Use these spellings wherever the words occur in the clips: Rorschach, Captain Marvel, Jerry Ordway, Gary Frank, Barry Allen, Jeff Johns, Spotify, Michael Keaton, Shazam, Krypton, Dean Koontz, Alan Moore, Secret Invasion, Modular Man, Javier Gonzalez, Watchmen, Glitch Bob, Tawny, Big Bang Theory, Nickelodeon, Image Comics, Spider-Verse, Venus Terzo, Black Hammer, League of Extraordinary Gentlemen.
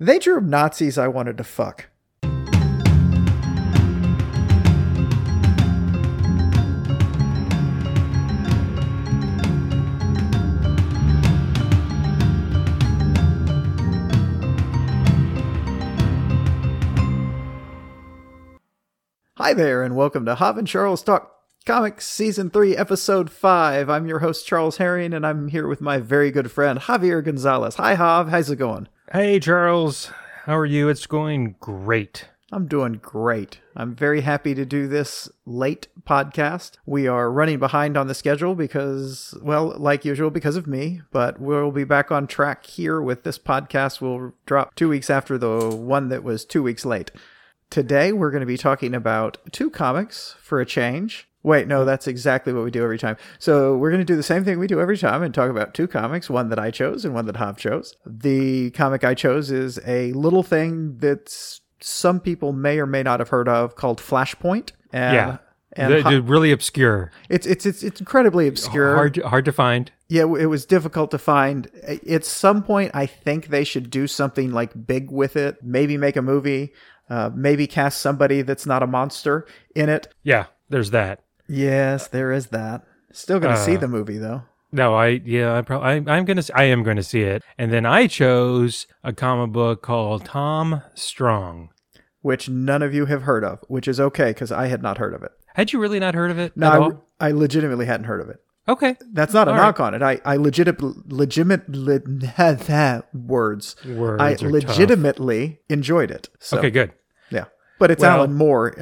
They drew Nazis I wanted to fuck. Hi there, and welcome to Hav and Charles Talk Comics Season 3, Episode 5. I'm your host, Charles Herring, and I'm here with my very good friend, Javier Gonzalez. Hi, Hav. How's it going? Hey, Charles. How are you? It's going great. I'm doing great. I'm very happy to do this late podcast. We are running behind on the schedule because, well, like usual, because of me, but we'll be back on track here with this podcast. We'll drop 2 weeks after the one that was 2 weeks late. Today, we're going to be talking about two comics for a change. Wait, no, that's exactly what we do every time. So we're going to do the same thing we do every time and talk about two comics, one that I chose and one that Hav chose. The comic I chose is a little thing that some people may or may not have heard of called Flashpoint. And really obscure. It's incredibly obscure. Hard to find. Yeah, it was difficult to find. At some point, I think they should do something like big with it, maybe make a movie. Maybe cast somebody that's not a monster in it. Yeah, there's that. Yes, there is that. Still going to see the movie though. No, I am going to see it. And then I chose a comic book called Tom Strong, which none of you have heard of, which is okay because I had not heard of it. Had you really not heard of it? No, I legitimately hadn't heard of it. Okay, that's not a knock on it. I legitimately enjoyed it. So, okay, good. Yeah, but it's Alan Moore.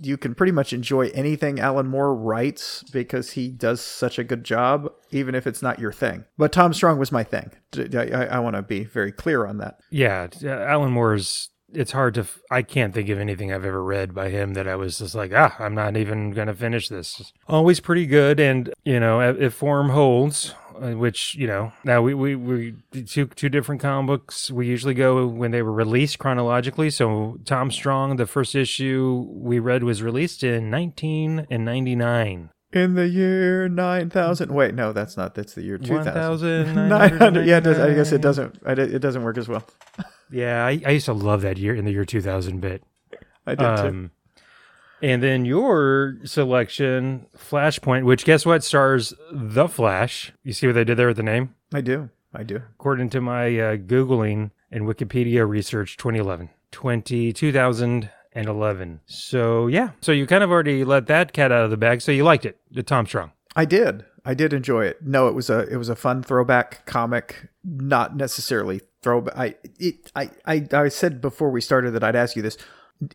You can pretty much enjoy anything Alan Moore writes because he does such a good job, even if it's not your thing. But Tom Strong was my thing. I want to be very clear on that. Yeah, Alan Moore's. It's hard to. I can't think of anything I've ever read by him that I was just like, I'm not even going to finish this. Always pretty good, and you know, if form holds, which you know, now we two different comic books. We usually go when they were released chronologically. So Tom Strong, the first issue we read was released in 1999. In the year 9000. Wait, no, that's not. That's the year 1900. Yeah, I guess it doesn't. It doesn't work as well. Yeah, I used to love that year in the year 2000 bit. I did too. And then your selection, Flashpoint, which guess what, stars The Flash. You see what they did there with the name? I do. According to my Googling and Wikipedia research, 2011. So yeah, so you kind of already let that cat out of the bag. So you liked it, the Tom Strong. I did enjoy it. No, it was a fun throwback comic, not necessarily. I said before we started that I'd ask you this.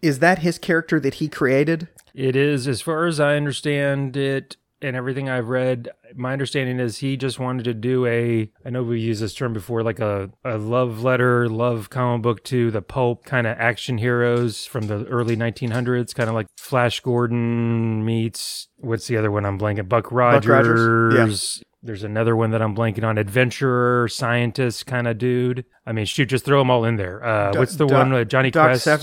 Is that his character that he created? It is. As far as I understand it and everything I've read, my understanding is he just wanted to do I know we used this term before, like a love letter, love comic book to the pulp kind of action heroes from the early 1900s, kind of like Flash Gordon meets, what's the other one I'm blanking? Buck Rogers. Yeah. There's another one that I'm blanking on, adventurer, scientist kind of dude. I mean, shoot, just throw them all in there. What's the one with Johnny Quest? Doc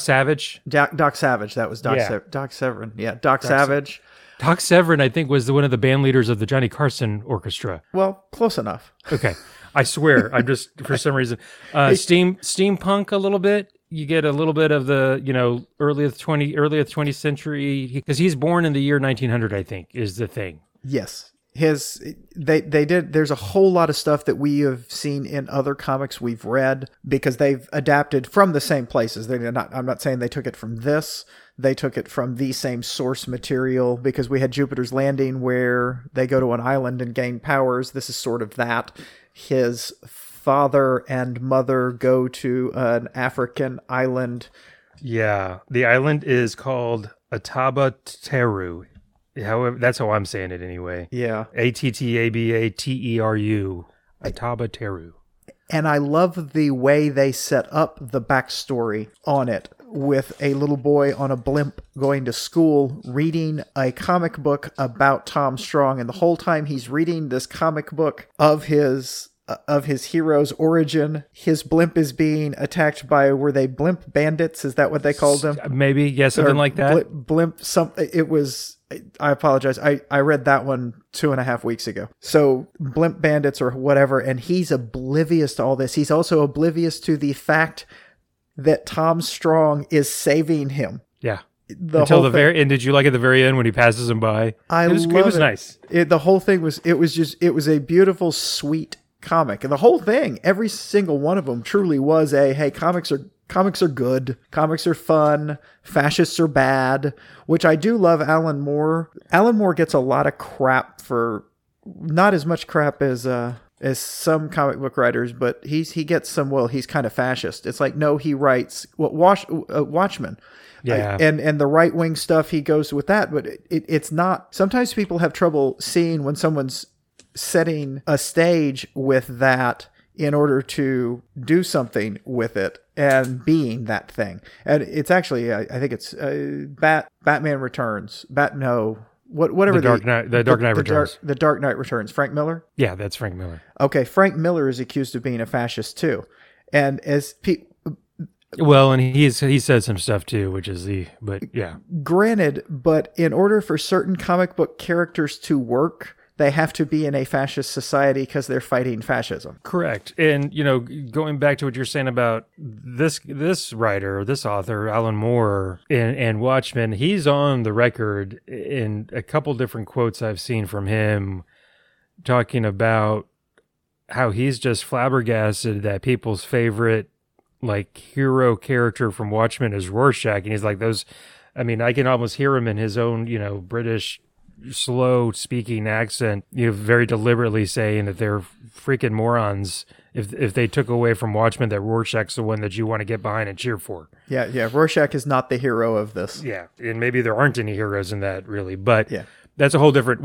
Savage? Doc Savage, that was Doc Doc Severn. Yeah, Doc Savage. Doc Severn, I think, was one of the band leaders of the Johnny Carson Orchestra. Well, close enough. Okay, I swear, I'm just, for some reason. Steampunk a little bit. You get a little bit of the, you know, earliest 20th century, because he's born in the year 1900, I think, is the thing. Yes. There's a whole lot of stuff that we have seen in other comics we've read because they've adapted from the same places. I'm not saying they took it from this. They took it from the same source material because we had Jupiter's Landing where they go to an island and gain powers. This is sort of that. His father and mother go to an African island. Yeah. The island is called Ataba Teru. However, that's how I'm saying it anyway. Yeah. Attabateru. Attabateru. And I love the way they set up the backstory on it with a little boy on a blimp going to school reading a comic book about Tom Strong. And the whole time he's reading this comic book of his of his hero's origin. His blimp is being attacked by, were they Blimp Bandits? Is that what they called them? Maybe, yeah, something or like that. Blimp, something. It was, I apologize. I read that one 2.5 weeks ago. So Blimp Bandits or whatever, and he's oblivious to all this. He's also oblivious to the fact that Tom Strong is saving him. Yeah. Until the very end. Did you like at the very end when he passes him by? It was nice. It was a beautiful, sweet comic. And the whole thing, every single one of them truly was a, hey, comics are good. Comics are fun. Fascists are bad, which I do love Alan Moore. Alan Moore gets a lot of crap for, not as much crap as some comic book writers, but he gets some, well, he's kind of fascist. It's like, no, he writes Watchmen. Yeah. And the right-wing stuff, he goes with that, but it's not. Sometimes people have trouble seeing when someone's setting a stage with that in order to do something with it and being that thing. And it's actually, I think it's Batman Returns. The Dark Knight Returns. Frank Miller? Yeah, that's Frank Miller. Okay, Frank Miller is accused of being a fascist too. And as people... Well, and he said some stuff too, which is yeah. Granted, but in order for certain comic book characters to work, they have to be in a fascist society because they're fighting fascism. Correct. And, going back to what you're saying about this writer, this author, Alan Moore, and Watchmen, he's on the record in a couple different quotes I've seen from him talking about how he's just flabbergasted that people's favorite hero character from Watchmen is Rorschach. And he's like, I can almost hear him in his own, British slow speaking accent, very deliberately saying that they're freaking morons if they took away from Watchmen that Rorschach's the one that you want to get behind and cheer for. Yeah. Yeah. Rorschach is not the hero of this. Yeah. And maybe there aren't any heroes in that really, but yeah. That's a whole different.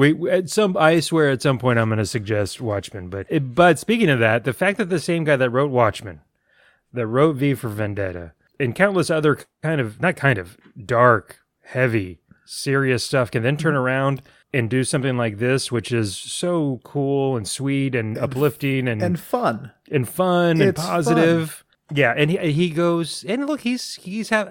I swear at some point I'm going to suggest Watchmen, but speaking of that, the fact that the same guy that wrote Watchmen, that wrote V for Vendetta, and countless other dark, heavy, serious stuff can then turn around and do something like this, which is so cool and sweet and uplifting and fun. And fun and positive. Fun. Yeah, and he goes, and look,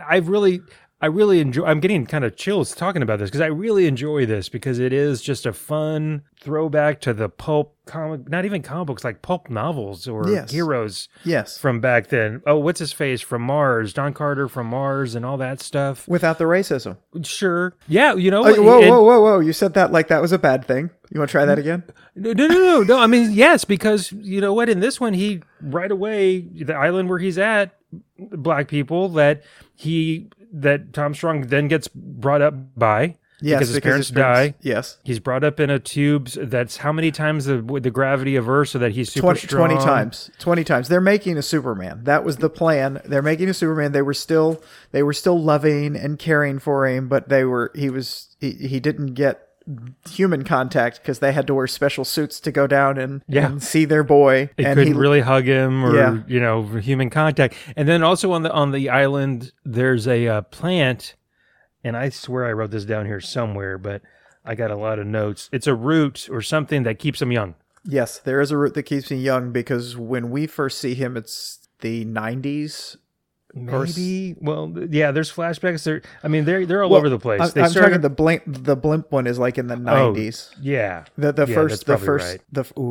I really enjoy, I'm getting kind of chills talking about this because I really enjoy this because it is just a fun throwback to the pulp comic, not even comic books, like pulp novels or heroes from back then. Oh, what's his face from Mars, Don Carter from Mars and all that stuff. Without the racism. Sure. Yeah, Whoa. You said that like that was a bad thing. You want to try that again? No. I mean, yes, because you know what? In this one, he right away, the island where he's at, black people that Tom Strong then gets brought up by because his parents die. Yes. He's brought up in a tube. That's how many times the gravity of Earth so that he's super strong? 20 times. They're making a Superman. That was the plan. They're making a Superman. They were still loving and caring for him, but he didn't get human contact because they had to wear special suits to go down and see their boy. He couldn't really hug him or human contact. And then also on the island there's a plant, and I swear I wrote this down here somewhere, but I got a lot of notes. It's a root or something that keeps him young. Yes, there is a root that keeps him young because when we first see him, it's the 90s. Maybe. Well, yeah, there's flashbacks there. I mean, they're all over the place. I'm talking the blimp one is like in the 90s. Oh, yeah.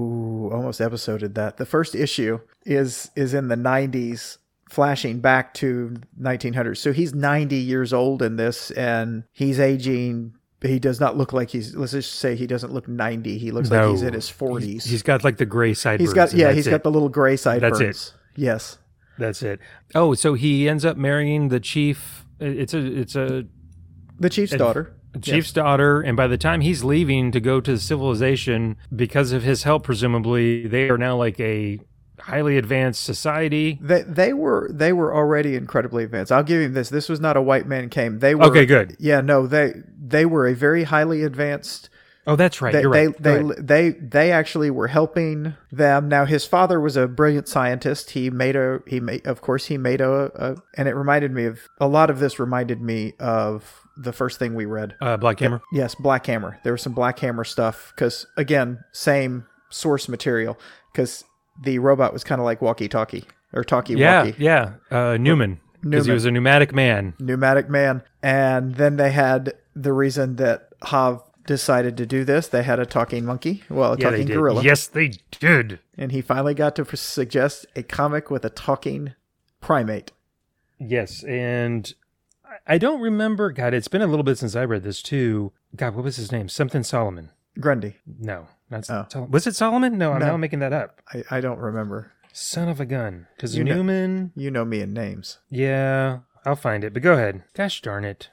Almost episoded that. The first issue is in the 90s, flashing back to 1900s. So he's 90 years old in this and he's aging. He does not look like let's just say he doesn't look 90. He looks like he's in his 40s. He's got like the gray sideburns. He's got the little gray sideburns. That's it. Yes. That's it. Oh, so he ends up marrying the chief. It's the chief's daughter. And by the time he's leaving to go to civilization, because of his help, presumably they are now like a highly advanced society. They were already incredibly advanced. I'll give you this. This was not a white man came. They were okay. Good. Yeah. No. They were a very highly advanced. Oh, that's right. They actually were helping them. Now, his father was a brilliant scientist. And it reminded me of a lot of this. Reminded me of the first thing we read, Black Hammer. Yes, Black Hammer. There was some Black Hammer stuff because, again, same source material. Because the robot was kind of like walkie-talkie or talkie-walkie. Yeah, yeah. Newman. Because he was a pneumatic man. Pneumatic man. And then they had the reason that Hav decided to do this. They had a talking monkey. Well, a talking gorilla. Yes, they did. And he finally got to suggest a comic with a talking primate. Yes, and I don't remember. God, it's been a little bit since I read this, too. God, what was his name? Something Solomon. Grundy. No. Was it Solomon? No, I'm now making that up. I don't remember. Son of a gun. Because Newman... You know me in names. Yeah, I'll find it. But go ahead. Gosh darn it.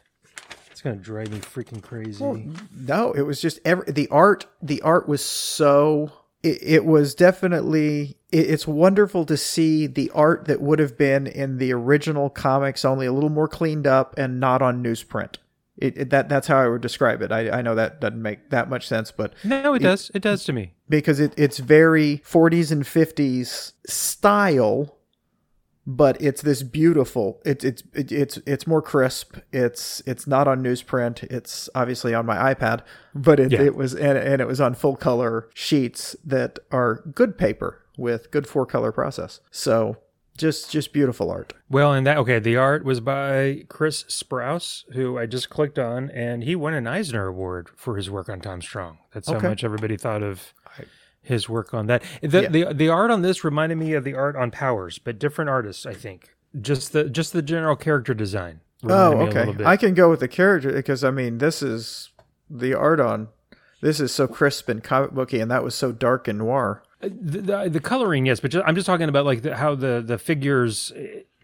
It's going to drive me freaking crazy. Well, no, it was just... The art was so... It was definitely... It's wonderful to see the art that would have been in the original comics, only a little more cleaned up and not on newsprint. That's how I would describe it. I know that doesn't make that much sense, but... No, it does. It does to me. Because it's very 40s and 50s style, but it's this beautiful... It's more crisp. It's not on newsprint. It's obviously on my iPad, but it was... And it was on full color sheets that are good paper. With good four-color process. So just beautiful art. Well, and the art was by Chris Sprouse, who I just clicked on, and he won an Eisner Award for his work on Tom Strong. That's how much everybody thought of his work on that. The art on this reminded me of the art on Powers, but different artists, I think. Just the general character design. Oh, okay. I can go with the character, because, I mean, this is the art on... This is so crisp and comic booky, and that was so dark and noir. The coloring, yes, but I'm just talking about like how the figures,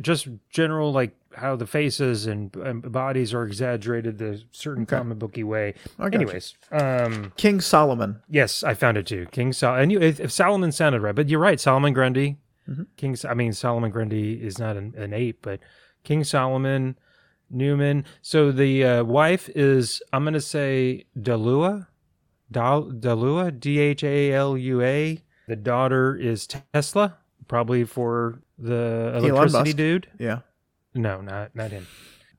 just general like how the faces and bodies are exaggerated the certain comic booky way. Anyways, King Solomon. Yes, I found it too. King Solomon. And if Solomon sounded right, but you're right, Solomon Grundy. Mm-hmm. Solomon Grundy is not an ape, but King Solomon, Newman. So the wife is, I'm going to say Dalua. Dalua, D-H-A-L-U-A. The daughter is Tesla, probably for the electricity dude. Yeah. No, not him.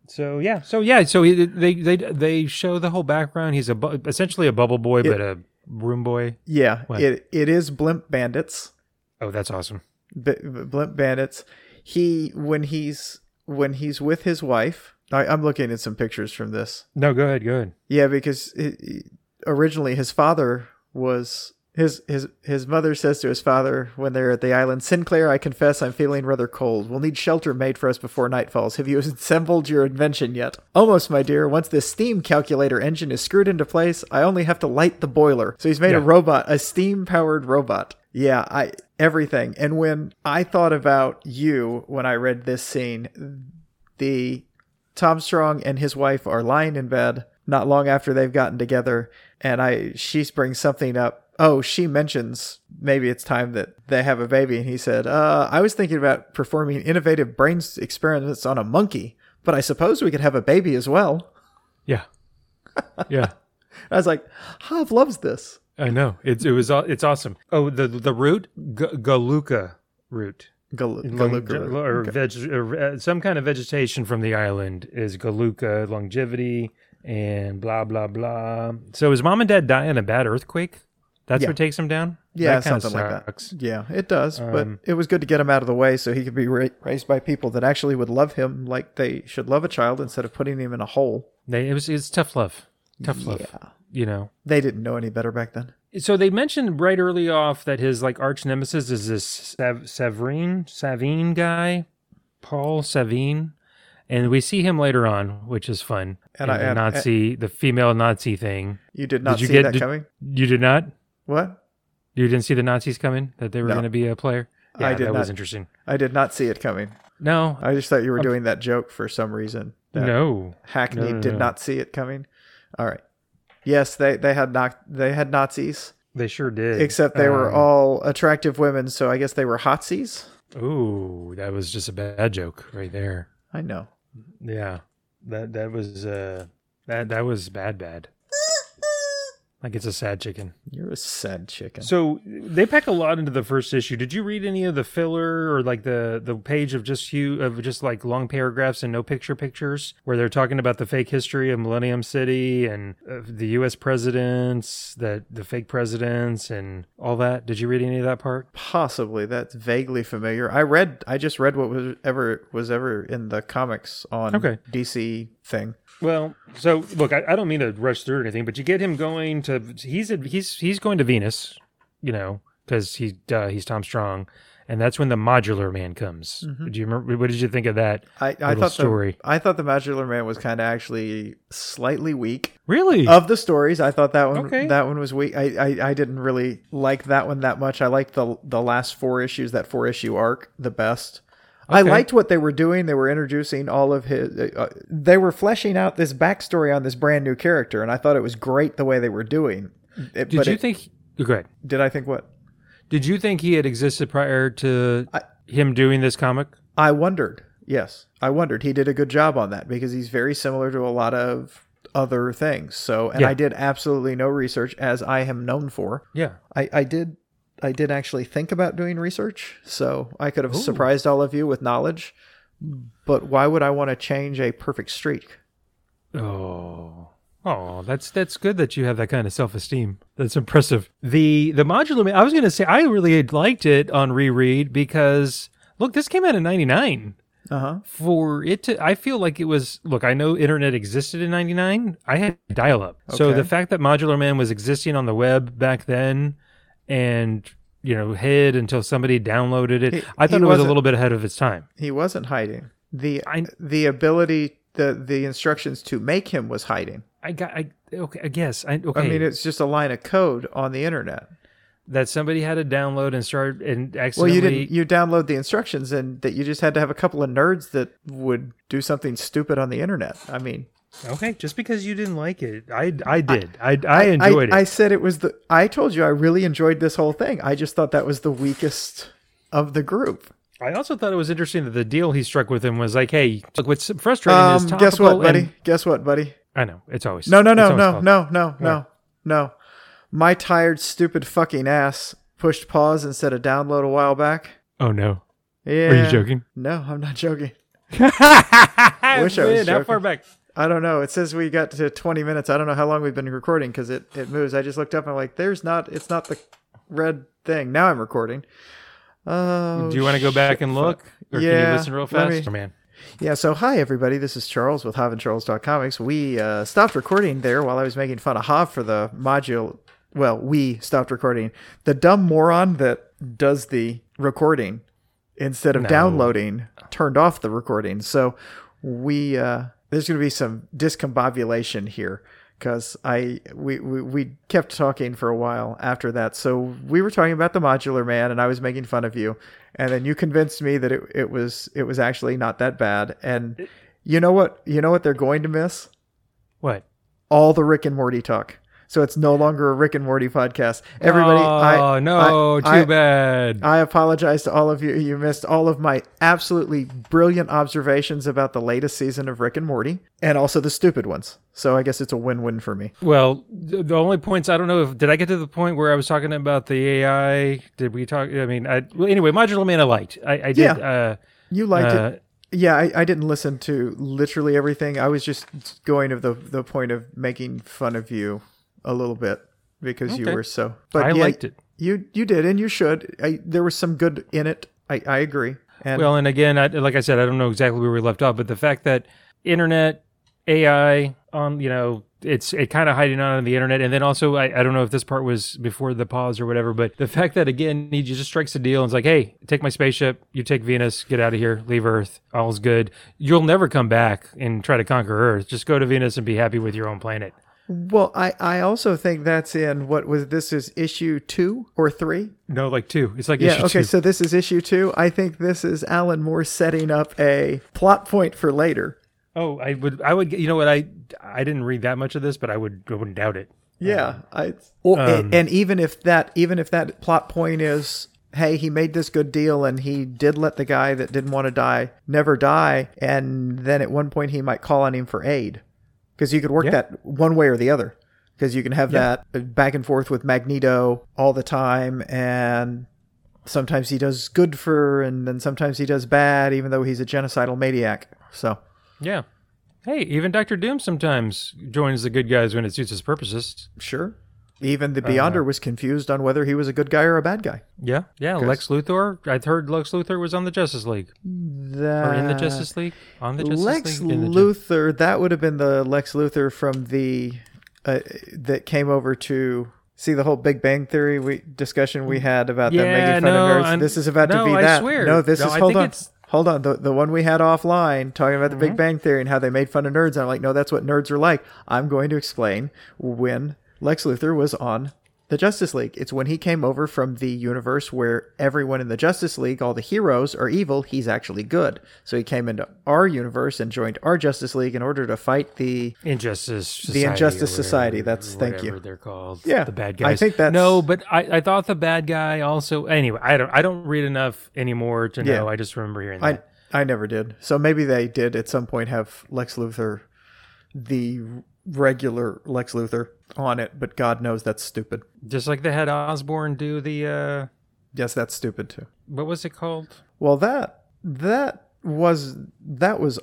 So, yeah. So they show the whole background. He's essentially a bubble boy, but a room boy. Yeah. It is Blimp Bandits. Oh, that's awesome. Blimp Bandits. When he's with his wife, I'm looking at some pictures from this. No, go ahead. Yeah, because originally his father was... His mother says to his father when they're at the island, "Sinclair, I confess I'm feeling rather cold. We'll need shelter made for us before night falls. Have you assembled your invention yet?" "Almost, my dear. Once this steam calculator engine is screwed into place, I only have to light the boiler." So he's made a robot, a steam-powered robot. Yeah, everything. And when I thought about you when I read this scene, the Tom Strong and his wife are lying in bed not long after they've gotten together, and she brings something up. Oh, she mentions maybe it's time that they have a baby. And he said, "I was thinking about performing innovative brain experiments on a monkey, but I suppose we could have a baby as well." Yeah. Yeah. I was like, Hav loves this. I know. It's awesome. Oh, the root? Goloka root. Goloka root. Some kind of vegetation from the island is Goloka, longevity, and blah, blah, blah. So his mom and dad die in a bad earthquake? That's what takes him down? Yeah, something like that. Yeah, it does. But it was good to get him out of the way so he could be raised by people that actually would love him like they should love a child instead of putting him in a hole. It's tough love. Yeah. You know. They didn't know any better back then. So they mentioned right early off that his like arch nemesis is this Saveen guy, Paul Saveen. And we see him later on, which is fun. And the female Nazi thing. You did not see that coming? You did not? What? You didn't see the Nazis coming? That they were going to be a player? Yeah, that was interesting. I did not see it coming. No. I just thought you were doing that joke for some reason. No. Hackney did not see it coming. All right. Yes, they had Nazis. They sure did. Except they were all attractive women, so I guess they were hotsies. Ooh, that was just a bad joke right there. I know. Yeah. That was bad. Like, it's a sad chicken. You're a sad chicken. So they pack a lot into the first issue. Did you read any of the filler or like the page of just like long paragraphs and no pictures where they're talking about the fake history of Millennium City and the U.S. presidents, the fake presidents and all that? Did you read any of that part? Possibly. That's vaguely familiar. I just read what was ever in the comics on DC thing. Well, so look, I don't mean to rush through anything, but you get him going to he's going to Venus, you know, because he's Tom Strong, and that's when the Modular Man comes. Mm-hmm. Do you remember? What did you think of that? I thought the Modular Man was kind of actually slightly weak. Really? Of the stories, I thought that one was weak. I didn't really like that one that much. I liked the last four issues, that four issue arc, the best. Okay. I liked what they were doing. They were introducing all of his... they were fleshing out this backstory on this brand new character, and I thought it was great the way they were doing it. Did I think what? Did you think he had existed prior to him doing this comic? I wondered. Yes, I wondered. He did a good job on that because he's very similar to a lot of other things. So, I did absolutely no research, as I am known for. Yeah. I did actually think about doing research, so I could have surprised all of you with knowledge, but why would I want to change a perfect streak? Oh, that's good that you have that kind of self-esteem. That's impressive. The Modular Man, I was going to say, I really liked it on reread because, look, this came out in 99. Uh-huh. I feel like it was, look, I know internet existed in 99. I had dial-up. Okay. So the fact that Modular Man was existing on the web back then, and hid until somebody downloaded it. I thought it was a little bit ahead of its time. He wasn't hiding. The ability, the instructions to make him was hiding. I guess. I mean, it's just a line of code on the internet that somebody had to download and start and accidentally. Well, you download the instructions, and that you just had to have a couple of nerds that would do something stupid on the internet. I mean. Okay, just because you didn't like it, I did. I enjoyed it. I said it was I told you I really enjoyed this whole thing. I just thought that was the weakest of the group. I also thought it was interesting that the deal he struck with him was like, hey, look, what's frustrating is topical. Guess what, buddy? I know. It's always... No. My tired, stupid fucking ass pushed pause instead of download a while back. Oh, no. Yeah. Are you joking? No, I'm not joking. Wish I was joking. How far back? I don't know. It says we got to 20 minutes. I don't know how long we've been recording because it moves. I just looked up and I'm like, it's not the red thing. Now I'm recording. Do you want to go back and look? Or can you listen real fast? Man. Yeah. So hi, everybody. This is Charles with HavandCharles.comics. We stopped recording there while I was making fun of Hav for the module. Well, we stopped recording. The dumb moron that does the recording instead of downloading turned off the recording. So we... there's going to be some discombobulation here because we kept talking for a while after that. So we were talking about the Modular Man and I was making fun of you. And then you convinced me that it was actually not that bad. And you know what they're going to miss? What? All the Rick and Morty talk. So it's no longer a Rick and Morty podcast. Everybody, too bad. I apologize to all of you. You missed all of my absolutely brilliant observations about the latest season of Rick and Morty and also the stupid ones. So I guess it's a win-win for me. Well, the only points, I don't know did I get to the point where I was talking about the AI? Did we talk? Anyway, Modular Man I liked. I did. Yeah, you liked it. Yeah, I didn't listen to literally everything. I was just going to the point of making fun of you. A little bit because you were so, but I liked it. You did, and you should. There was some good in it. I agree. And again, like I said, I don't know exactly where we left off, but the fact that internet AI on it's kind of hiding out on the internet, and then also I don't know if this part was before the pause or whatever, but the fact that again he just strikes a deal and it's like, hey, take my spaceship, you take Venus, get out of here, leave Earth, all's good. You'll never come back and try to conquer Earth. Just go to Venus and be happy with your own planet. Well, I also think that's in this is issue 2 or 3? No, like 2. It's like issue 2. Yeah, okay, so this is issue 2. I think this is Alan Moore setting up a plot point for later. Oh, I would you know what, I didn't read that much of this, but I wouldn't doubt it. Yeah, and even if that plot point is, hey, he made this good deal and he did let the guy that didn't want to die never die, and then at one point he might call on him for aid. Because you could work that one way or the other. because you can have that back and forth with Magneto all the time, and sometimes he does good for, and then sometimes he does bad, even though he's a genocidal maniac. So, yeah. Hey, even Dr. Doom sometimes joins the good guys when it suits his purposes. Sure. Even the Beyonder was confused on whether he was a good guy or a bad guy. Yeah. Yeah. Lex Luthor. I'd heard Lex Luthor was on the Justice League. Or in the Justice League. On the Justice League. Lex Luthor. That would have been the Lex Luthor from the... that came over to... See the whole Big Bang Theory discussion we had about them making fun of nerds? This is about to be that. I swear. Hold on, the one we had offline talking about the Big Bang Theory and how they made fun of nerds. And I'm like, no, that's what nerds are like. I'm going to explain when Lex Luthor was on the Justice League. It's when he came over from the universe where everyone in the Justice League, all the heroes, are evil. He's actually good. So he came into our universe and joined our Justice League in order to fight the Injustice Society. The Injustice Society. That's thank you. They're called the bad guys. I think that's but I thought the bad guy also. Anyway, I don't read enough anymore to know. I just remember hearing that. I never did. So maybe they did at some point have Lex Luthor, the regular Lex Luthor, on it, but God knows that's stupid. Just like they had Osborn do the yes, that's stupid too. What was it called? Well, that was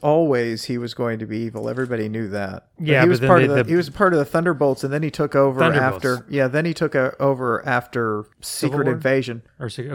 always he was going to be evil. Everybody knew that. Yeah, but he was he was part of the Thunderbolts, and then he took over after. Yeah, then he took over after Secret Invasion. I think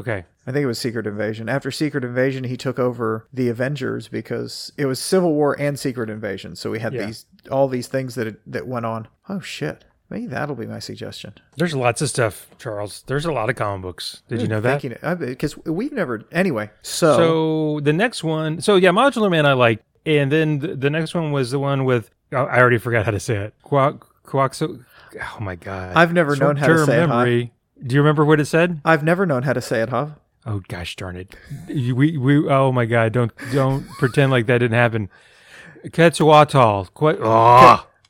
it was Secret Invasion. After Secret Invasion, he took over the Avengers because it was Civil War and Secret Invasion. So we had all these things that went on. Oh shit. Maybe that'll be my suggestion. There's lots of stuff, Charles. There's a lot of comic books. Did you know that? Because we've never... Anyway, so the next one... So, yeah, Modular Man I like. And then the next one was the one with... I already forgot how to say it. Quaxo... Oh, my God. I've never known how to say it, huh? Do you remember what it said? I've never known how to say it, huh? Oh, gosh darn it. We oh, my God. Don't pretend like that didn't happen. Quetzalcoatl.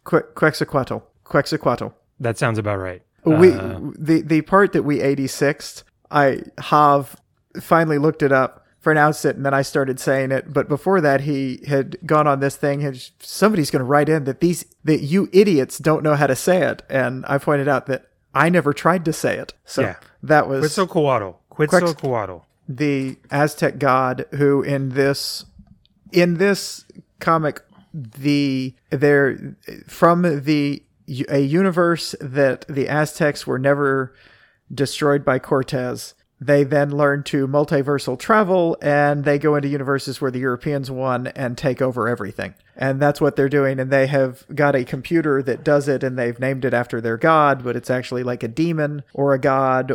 Quetzalcoatl. Quetzalcoatl. That sounds about right. The part that we 86'd, I have finally looked it up, pronounced it, and then I started saying it. But before that, he had gone on this thing. Somebody's going to write in that you idiots don't know how to say it, and I pointed out that I never tried to say it. So that was Quetzalcoatl, the Aztec god who in this comic they're from a universe that the Aztecs were never destroyed by Cortez. They then learn to multiversal travel, and they go into universes where the Europeans won and take over everything. And that's what they're doing, and they have got a computer that does it, and they've named it after their god, but it's actually like a demon or a god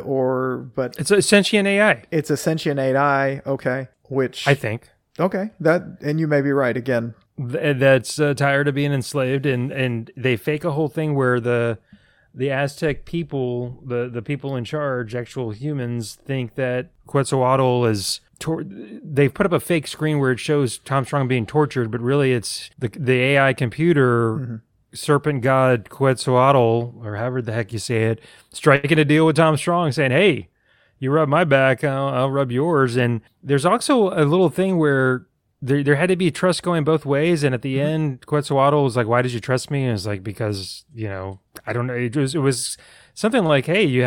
but... It's a sentient AI. It's a sentient AI, okay, which... I think. Okay, and you may be right again. That's tired of being enslaved, and they fake a whole thing where the Aztec people, the people in charge, actual humans, think that Quetzalcoatl is... They've put up a fake screen where it shows Tom Strong being tortured, but really it's the AI computer, serpent god Quetzalcoatl, or however the heck you say it, striking a deal with Tom Strong, saying, hey, you rub my back, I'll rub yours. And there's also a little thing where... There had to be trust going both ways, and at the end, Quetzalcoatl was like, "Why did you trust me?" And it was like, "Because I don't know." It was something like, "Hey, you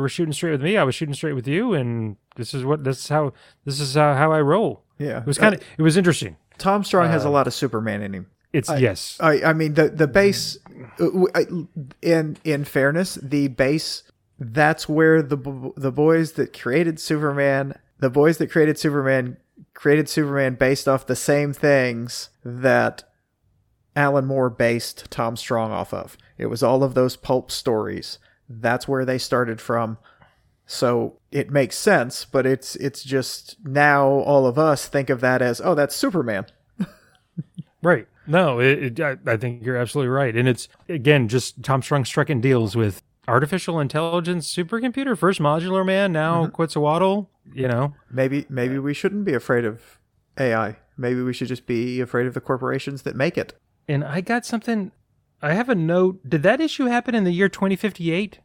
were shooting straight with me. I was shooting straight with you, and this is how I roll." Yeah, it was kind of it was interesting. Tom Strong has a lot of Superman in him. I mean the base. In fairness, the base, that's where the boys that created Superman, created Superman based off the same things that Alan Moore based Tom Strong off of. It was all of those pulp stories. That's where they started from. So it makes sense, but it's just now all of us think of that as, oh, that's Superman. Right. No, I think you're absolutely right. And it's, again, just Tom Strong striking deals with artificial intelligence, supercomputer, first Modular Man, now Quetzalcoatl. Maybe we shouldn't be afraid of AI. Maybe we should just be afraid of the corporations that make it. And I got something. I have a note. Did that issue happen in the year 2058?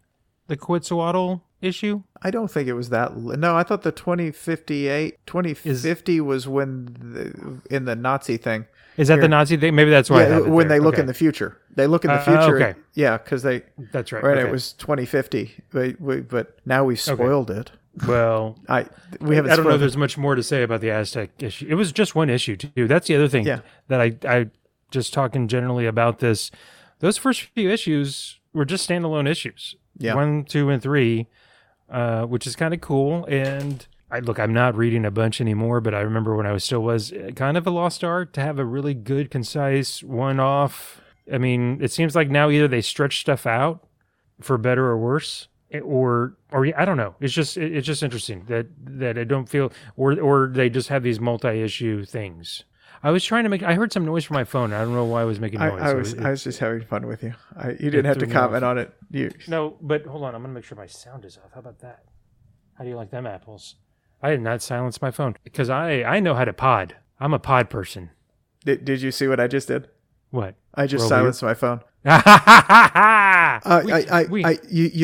The Quetzalcoatl issue? I don't think it was that. No, I thought the 2050 was when in the Nazi thing. Is that the Nazi thing? Maybe that's why. Yeah, when they look in the future. They look in the future. Okay. Yeah, because they... That's right. Right, okay. It was 2050, but now we've spoiled it. Well, I don't know if there's much more to say about the Aztec issue. It was just one issue, too. That's the other thing that I just talking generally about this. Those first few issues were just standalone issues. Yeah. 1, 2, and 3, which is kind of cool. And I'm not reading a bunch anymore, but I remember when I was kind of a lost art to have a really good, concise one-off. I mean, it seems like now either they stretch stuff out for better or worse, or I don't know. It's just interesting that I don't feel, or they just have these multi-issue things. I was trying to make. I heard some noise from my phone. I don't know why I was making noise. I was just having fun with you. You didn't have to comment on it. No, but hold on. I'm going to make sure my sound is off. How about that? How do you like them apples? I did not silence my phone because I know how to pod. I'm a pod person. Did you see what I just did? What? I just silenced my phone. You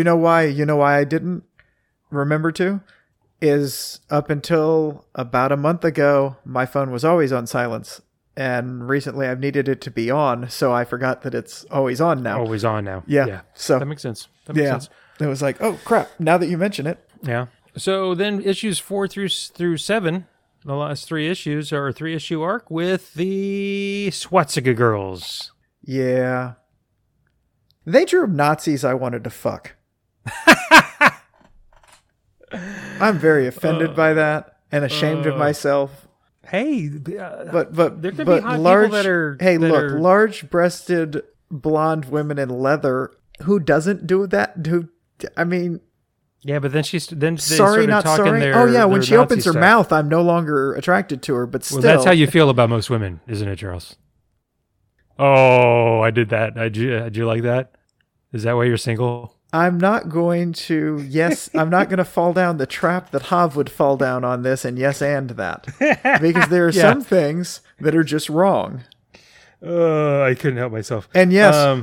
know why I didn't remember to? Is up until about a month ago, my phone was always on silence, and recently I've needed it to be on, so I forgot that it's always on now. Always on now. Yeah. So that makes sense. It was like, oh crap! Now that you mention it. Yeah. So then issues 4 through 7, the last 3 issues are a 3-issue arc with the Swastika Girls. Yeah. They drew Nazis I wanted to fuck. I'm very offended by that and ashamed of myself. Hey, but there could be hot people that are... Hey, large-breasted blonde women in leather. Who doesn't do that? Yeah, but then they started talking sorry. Their, oh yeah, when she Nazi opens her stuff. Mouth, I'm no longer attracted to her. But still, that's how you feel about most women, isn't it, Charles? Oh, I did that. Did you like that? Is that why you're single? I'm not going to fall down the trap that Hav would fall down on this, and yes, and that. Because there are some things that are just wrong. I couldn't help myself. And yes,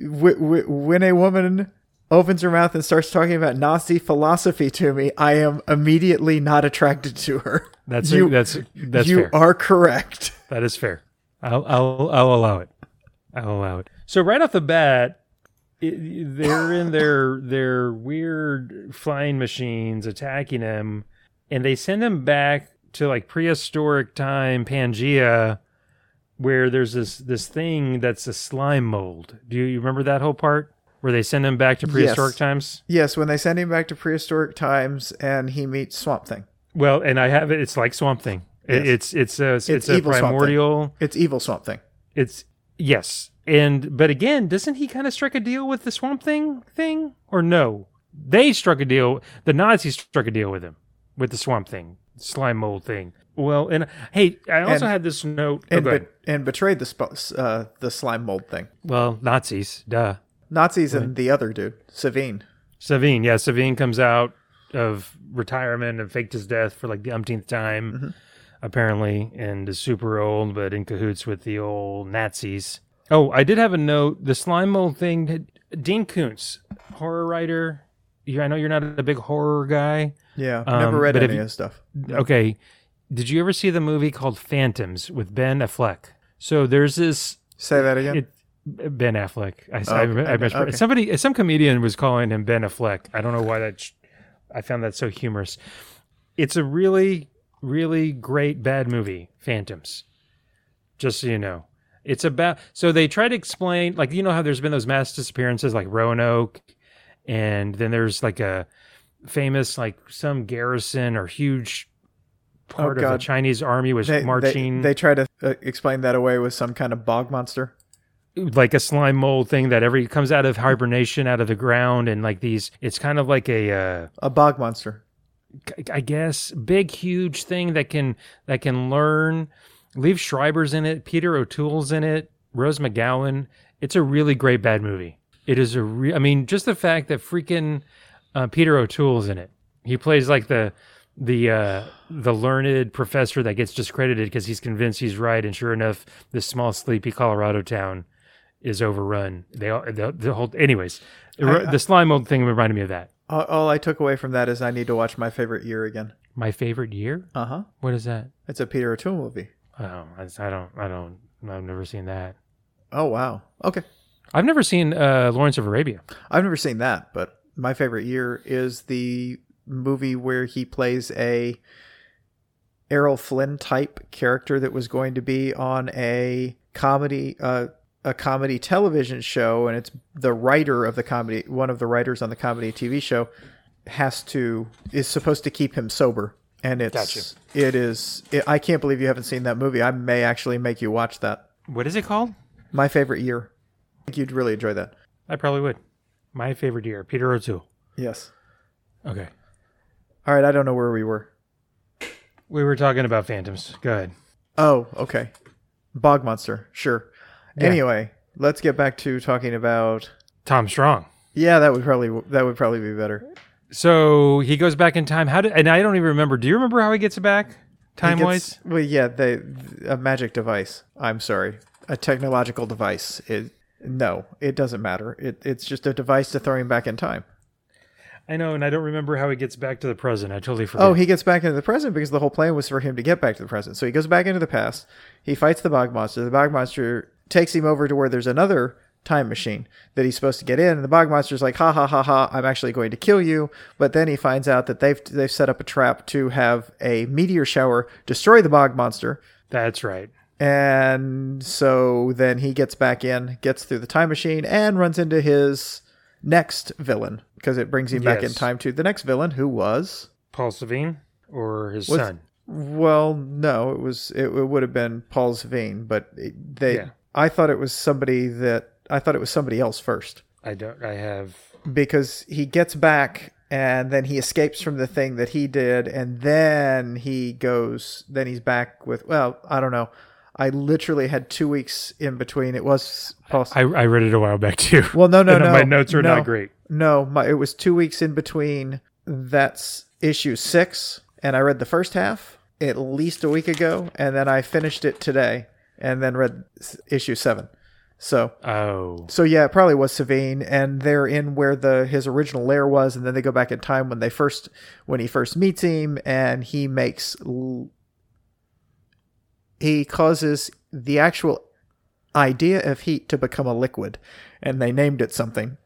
when a woman opens her mouth and starts talking about Nazi philosophy to me, I am immediately not attracted to her. That's you fair. Are correct. That is fair. I'll allow it. So right off the bat, they're in their weird flying machines attacking him, and they send him back to like prehistoric time Pangea, where there's this thing that's a slime mold. Do you remember that whole part where they send him back to prehistoric times? Yes, when they send him back to prehistoric times, and he meets Swamp Thing. Well, and I have it. It's like Swamp Thing. Yes. It's a primordial. It's evil Swamp Thing. It's yes. But again, doesn't he kind of strike a deal with the Swamp Thing? Or no? They struck a deal. The Nazis struck a deal with him, with the Swamp Thing, slime mold thing. Well, and hey, I also had this note. And betrayed the slime mold thing. Well, Nazis, duh. Nazis and the other dude, Saveen. Saveen comes out of retirement and faked his death for like the umpteenth time, apparently, and is super old, but in cahoots with the old Nazis. Oh, I did have a note. The slime mold thing. Dean Koontz, horror writer. I know you're not a big horror guy. Yeah, never read any of his stuff. Okay. Did you ever see the movie called Phantoms with Ben Affleck? So there's this... Say that again? Ben Affleck. I some comedian was calling him Ben Affleck. I don't know why I found that so humorous. It's a really, really great bad movie, Phantoms. Just so you know. It's about, so they try to explain, like, you know how there's been those mass disappearances like Roanoke, and then there's like a famous, like some garrison or huge part of the Chinese army was marching. They try to explain that away with some kind of bog monster. Like a slime mold thing that comes out of hibernation out of the ground, and like these, it's kind of like a bog monster, I guess, big, huge thing that can learn. Liev Schreiber's in it. Peter O'Toole's in it. Rose McGowan. It's a really great bad movie. It is I mean, just the fact that freaking Peter O'Toole's in it. He plays like the learned professor that gets discredited because he's convinced he's right, and sure enough, this small sleepy Colorado town is overrun. The slime mold thing reminded me of that. All I took away from that is I need to watch My Favorite Year again. My Favorite Year? Uh-huh. What is that? It's a Peter O'Toole movie. Oh, I've never seen that. Oh, wow. Okay. I've never seen Lawrence of Arabia. I've never seen that, but My Favorite Year is the movie where he plays a Errol Flynn type character that was going to be on a comedy television show, and it's the writer of the comedy, one of the writers on the comedy TV show is supposed to keep him sober. And I can't believe you haven't seen that movie. I may actually make you watch that. What is it called? My Favorite Year. I think you'd really enjoy that. I probably would. My Favorite Year. Peter O'Toole. Yes. Okay. All right. I don't know where we were. We were talking about Phantoms. Go ahead. Oh, okay. Bog Monster. Sure. Yeah. Anyway, let's get back to talking about Tom Strong. Yeah, that would probably be better. So he goes back in time. And I don't even remember. Do you remember how he gets it back? Time-wise? Well, yeah, a magic device. I'm sorry. A technological device. It doesn't matter. It's just a device to throw him back in time. I know, and I don't remember how he gets back to the present. I totally forgot. Oh, he gets back into the present because the whole plan was for him to get back to the present. So he goes back into the past. He fights the Bog Monster. The Bog Monster takes him over to where there's another time machine that he's supposed to get in, and the Bog Monster's like, ha ha ha ha, I'm actually going to kill you. But then he finds out that they've set up a trap to have a meteor shower destroy the Bog Monster. That's right. And so then he gets back in, gets through the time machine, and runs into his next villain, because it brings him back in time to the next villain, who was Paul Saveen, or his son. Well, no, it would have been Paul Saveen, but I thought it was somebody else first. Because he gets back and then he escapes from the thing that he did, and then then he's back with, well, I don't know. I literally had 2 weeks in between. It was possible. I read it a while back too. Well, no. My notes are not great. No, it was 2 weeks in between. That's issue 6. And I read the first half at least a week ago. And then I finished it today and then read issue 7. So, it probably was Saveen, and they're in where his original lair was, and then they go back in time when he first meets him, and he causes the actual idea of heat to become a liquid, and they named it something.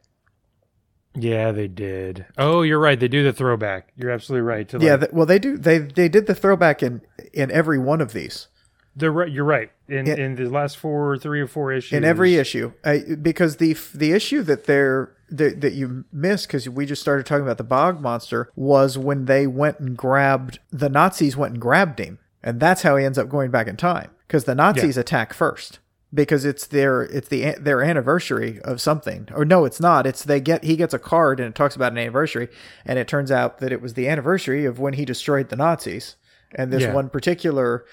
Yeah, they did. Oh, you're right. They do the throwback. You're absolutely right. They do. They did the throwback in every one of these. You're right. In the last three or four issues. In every issue. Because the issue that you missed, because we just started talking about the Bog Monster, was when the Nazis went and grabbed him. And that's how he ends up going back in time. Because the Nazis attack first. Because it's their anniversary of something. Or no, it's not. He gets a card and it talks about an anniversary. And it turns out that it was the anniversary of when he destroyed the Nazis. And this one particular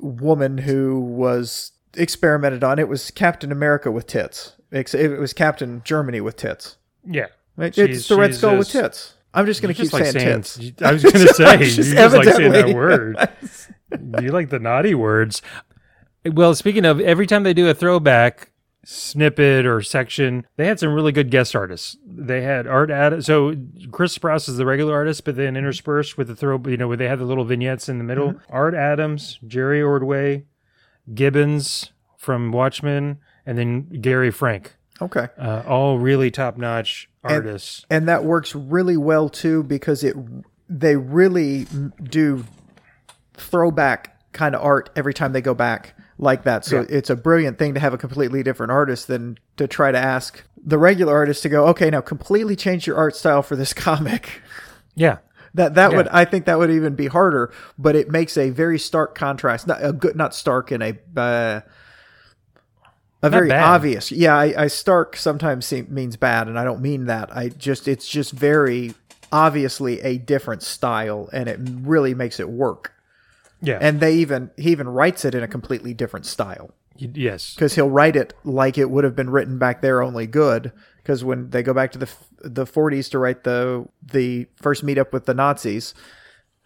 woman who was experimented on, it was Captain America with tits. It was Captain Germany with tits. Yeah. It's the Red Skull with tits. I'm just going to keep saying tits. I was going to say, you just like saying that word. You like the naughty words. Well, speaking of, every time they do a throwback snippet or section, they had some really good guest artists. They had so Chris Sprouse is the regular artist, but then interspersed with the where they had the little vignettes in the middle. Mm-hmm. Art Adams, Jerry Ordway, Gibbons from Watchmen, and then Gary Frank. Okay. All really top-notch artists. And that works really well too, because they really do throwback kind of art every time they go back like that. So it's a brilliant thing to have a completely different artist than to try to ask the regular artist to go, okay, now completely change your art style for this comic. Yeah. I think that would even be harder, but it makes a very stark contrast, not stark in a very obvious. Yeah. I stark sometimes means bad, and I don't mean that. It's just very obviously a different style, and it really makes it work. Yeah, and he even writes it in a completely different style. Yes, because he'll write it like it would have been written back there, only good. Because when they go back to the 40s to write the first meetup with the Nazis,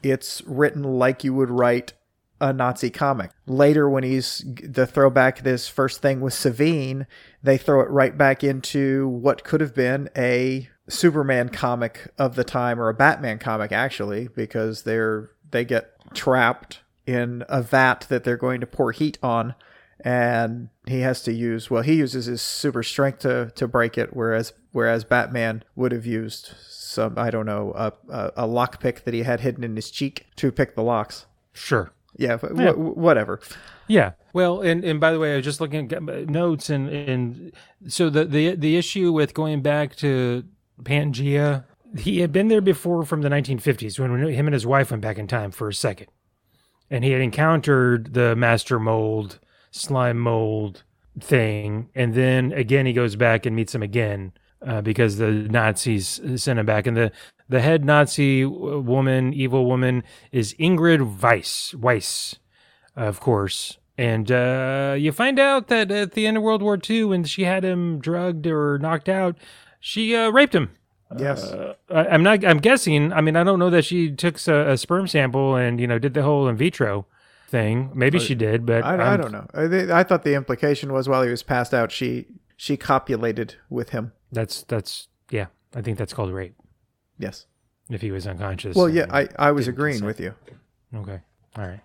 it's written like you would write a Nazi comic. Later, when he's the throwback, this first thing with Saveen, they throw it right back into what could have been a Superman comic of the time, or a Batman comic actually, because they get trapped in a vat that they're going to pour heat on, and he has to use, well, he uses his super strength to break it, whereas Batman would have used some, I don't know, a lockpick that he had hidden in his cheek to pick the locks. Sure. Yeah, yeah. Whatever. Yeah. Well, and by the way, I was just looking at notes, and so the issue with going back to Pangea, he had been there before from the 1950s when him and his wife went back in time for a second. And he had encountered the master mold, slime mold thing. And then again, he goes back and meets him again because the Nazis sent him back. And the head Nazi woman, evil woman, is Ingrid Weiss, of course. And you find out that at the end of World War II, when she had him drugged or knocked out, she raped him. Yes. I'm guessing. I mean, I don't know that she took a sperm sample and, you know, did the whole in vitro thing. Maybe she did, but I don't know. I thought the implication was while he was passed out, she copulated with him. That's yeah. I think that's called rape. Yes. If he was unconscious. Well, yeah, I was agreeing with you. Okay. All right.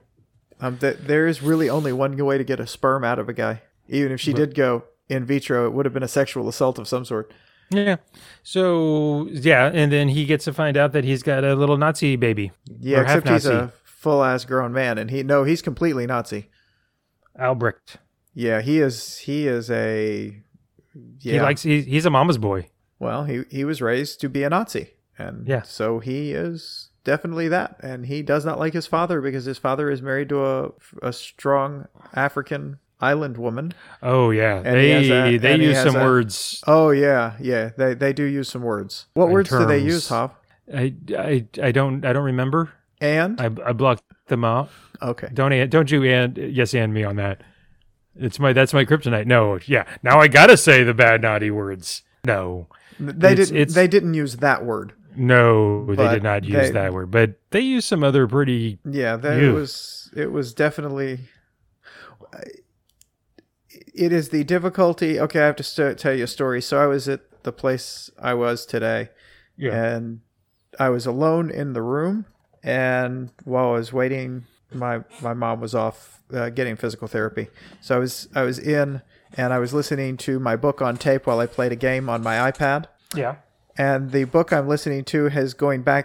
There is really only one way to get a sperm out of a guy. Even if she did go in vitro, it would have been a sexual assault of some sort. Yeah. So, yeah, and then he gets to find out that he's got a little Nazi baby. Yeah, except he's a full-ass grown man, and he's completely Nazi. Albrecht. Yeah, he is a... Yeah. He's a mama's boy. Well, he was raised to be a Nazi, and so he is definitely that, and he does not like his father because his father is married to a strong African island woman. Oh yeah, and they use some words. Oh yeah, they do use some words. What words do they use, Hoff? I don't remember. And I blocked them out. Okay. Don't you and yes and me on that. That's my kryptonite. No, yeah. Now I gotta say the bad naughty words. No, they didn't use that word. No, they did not use that word. But they used some other pretty. Yeah, it was definitely. It is the difficulty. Okay, I have to tell you a story. So I was at the place I was today, and I was alone in the room. And while I was waiting, my mom was off getting physical therapy. So I was in, and I was listening to my book on tape while I played a game on my iPad. Yeah. And the book I'm listening to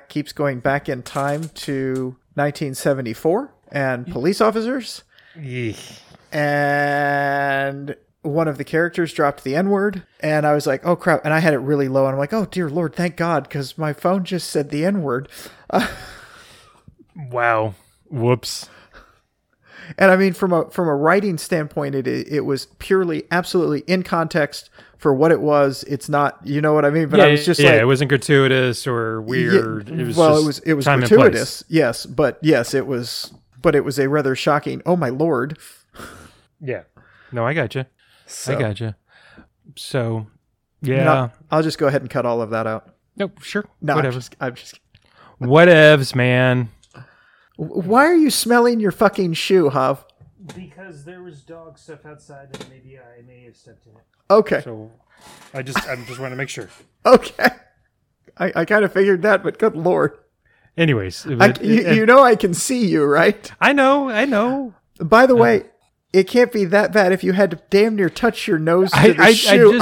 keeps going back in time to 1974 and police officers. Yeesh. And one of the characters dropped the N-word, and I was like, oh crap, and I had it really low, and I'm like, oh dear Lord, thank God, because my phone just said the N-word. Wow. Whoops. And I mean, from a writing standpoint, it was purely, absolutely in context for what it was. It's not, you know what I mean? But yeah, I was just it wasn't gratuitous or weird. Yeah, it was gratuitous, yes, but yes, it was, but it was a rather shocking, oh my Lord. Yeah. No, I gotcha. So, yeah. No, I'll just go ahead and cut all of that out. Nope, sure. No, whatever. I'm just whatevs, man. Why are you smelling your fucking shoe, Hav? Because there was dog stuff outside and maybe I may have stepped in it. Okay. So, I just want to make sure. Okay. I kind of figured that, but good Lord. Anyways. I can see you, right? I know. By the way... It can't be that bad if you had to damn near touch your nose to the shoe.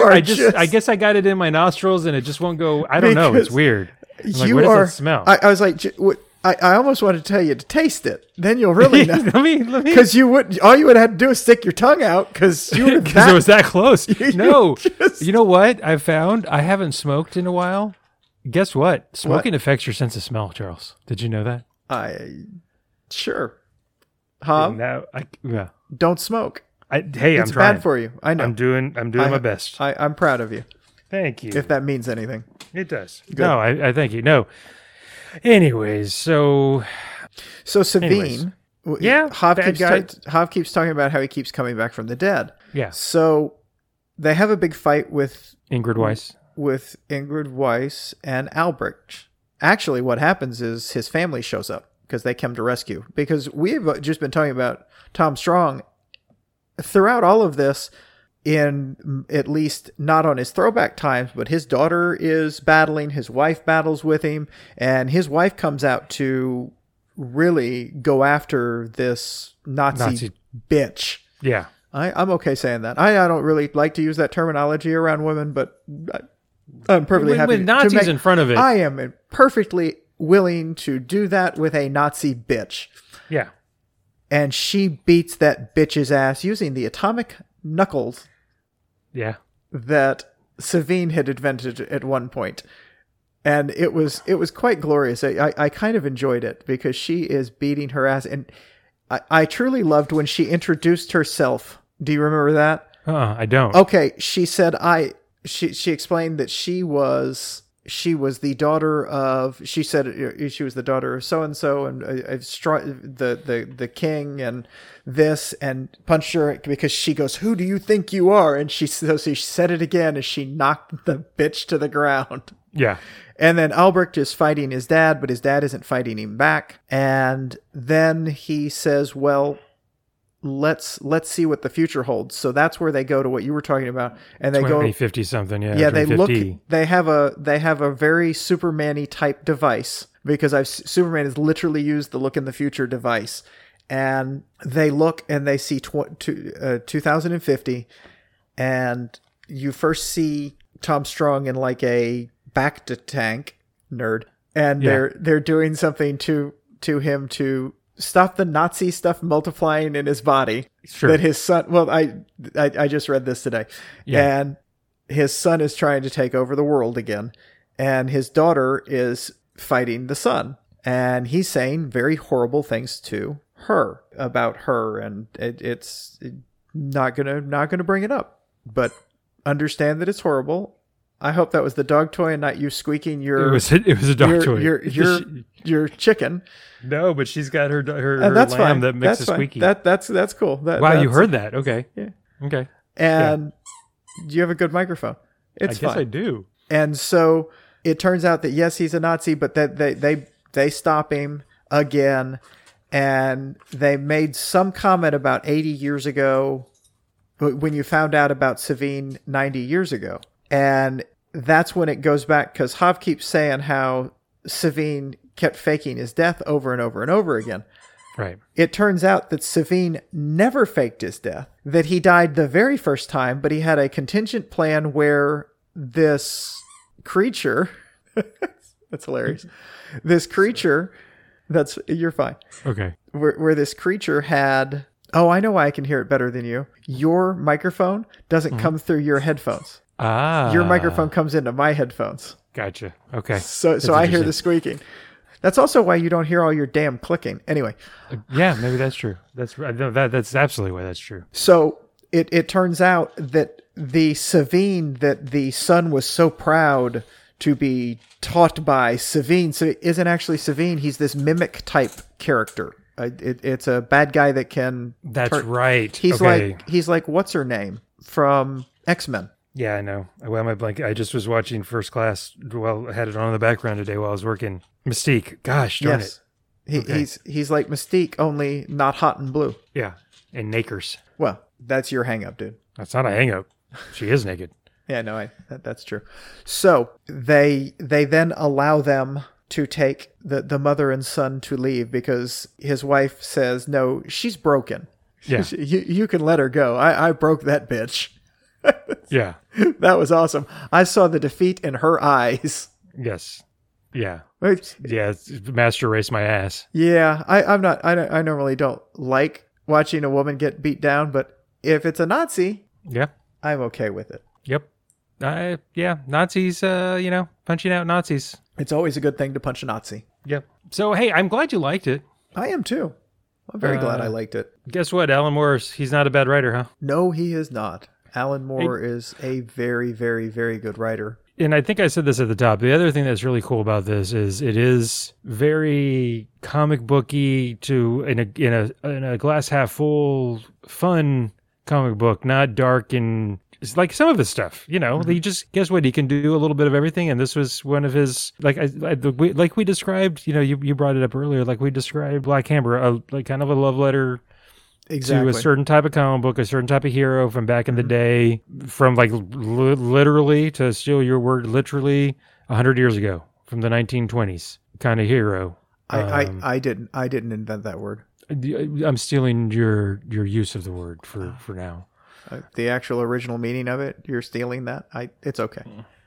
I guess I got it in my nostrils and it just won't go. I don't know. It's weird. I'm like, where does that smell? I was like, I almost wanted to tell you to taste it. Then you'll really know. Let me. Because all you would have had to do is stick your tongue out because it was that close. No. You know what I found? I haven't smoked in a while. Guess what? Smoking affects your sense of smell, Charles. Did you know that? Sure. Huh? No, don't smoke. I'm trying. It's bad for you. I know. I'm doing my best. I'm proud of you. Thank you. If that means anything, it does. Good. No, I thank you. No. Anyways, so Saveen. Yeah. Hav keeps talking about how he keeps coming back from the dead. Yeah. So they have a big fight with Ingrid Weiss and Albrecht. Actually, what happens is his family shows up. Because they come to rescue. Because we've just been talking about Tom Strong throughout all of this, in at least not on his throwback times, but his daughter is battling, his wife battles with him, and his wife comes out to really go after this Nazi bitch. Yeah. I'm okay saying that. I don't really like to use that terminology around women, but I'm perfectly happy. With Nazis in front of it. I am perfectly willing to do that with a Nazi bitch. Yeah. And she beats that bitch's ass using the atomic knuckles. Yeah. That Saveen had invented at one point. And it was quite glorious. I kind of enjoyed it because she is beating her ass. And I truly loved when she introduced herself. Do you remember that? I don't. Okay. She said, she explained that she was the daughter of, she said she was the daughter of so-and-so and the king and this, and punched her because she goes, "Who do you think you are?" And she said it again as she knocked the bitch to the ground. Yeah. And then Albrecht is fighting his dad, but his dad isn't fighting him back. And then he says, well, let's see what the future holds. So that's where they go to what you were talking about, and they go 50 something. Yeah, yeah. They have a very Superman-y type device, because Superman has literally used the look in the future device, and they look and they see 2050, and you first see Tom Strong in like a back to tank nerd, and yeah. they're doing something to him to stop the Nazi stuff multiplying in his body. Sure. That his son... Well, I just read this today. Yeah. And his son is trying to take over the world again. And his daughter is fighting the son. And he's saying very horrible things to her about her. And it's not gonna bring it up. But understand that it's horrible. I hope that was the dog toy and not you squeaking your... It was a dog toy. Your chicken. No, but she's got her lamb fine. That makes a squeaky. That's cool. Wow, you heard that. Okay. Yeah. Okay. And you have a good microphone. It's fine. I guess I do. And so it turns out that, yes, he's a Nazi, but that they stop him again. And they made some comment about 80 years ago when you found out about Saveen 90 years ago. And that's when it goes back, because Hav keeps saying how Saveen kept faking his death over and over and over again. Right. It turns out that Saveen never faked his death, that he died the very first time, but he had a contingent plan where this creature... That's hilarious. This creature... That's... You're fine. Okay. Where this creature had... Oh, I know why I can hear it better than you. Your microphone doesn't come through your headphones. Ah. Your microphone comes into my headphones. Gotcha. Okay. So I hear the squeaking. That's also why you don't hear all your damn clicking. Anyway. Yeah, maybe that's true. That's absolutely why that's true. So it turns out that the Saveen that the son was so proud to be taught by Saveen, so it isn't actually Saveen. He's this mimic type character. It's a bad guy that can... That's right. He's like what's her name from X-Men. Yeah, I know. Well, my blank. I just was watching First Class. Well, I had it on in the background today while I was working. Mystique. Gosh, darn it. He's like Mystique, only not hot and blue. Yeah, and nakers. Well, that's your hang-up, dude. That's not a hang-up. She is naked. Yeah, no, that's true. So they then allow them to take the mother and son to leave, because his wife says, no, she's broken. Yeah. you can let her go. I broke that bitch. Yeah. That was awesome. I saw the defeat in her eyes. Yes. Yeah. Yeah. Master race my ass. Yeah. I normally don't like watching a woman get beat down, but if it's a Nazi, yeah, I'm okay with it. Yep. Yeah. Nazis, punching out Nazis. It's always a good thing to punch a Nazi. Yep. So, hey, I'm glad you liked it. I am too. I'm very glad I liked it. Guess what? Alan Moore, he's not a bad writer, huh? No, he is not. Alan Moore is a very, very, very good writer. And I think I said this at the top. The other thing that's really cool about this is it is very comic booky to in a glass half full fun comic book, not dark and it's like some of his stuff. Mm-hmm. He just guess what, he can do a little bit of everything. And this was one of his like we described. You brought it up earlier. Like we described Black Hammer, like kind of a love letter. Exactly. To a certain type of comic book, a certain type of hero from back in the day, from like literally, to steal your word, literally 100 years ago, from the 1920s kind of hero. I didn't invent that word. I'm stealing your use of the word for now. The actual original meaning of it, you're stealing that? It's okay.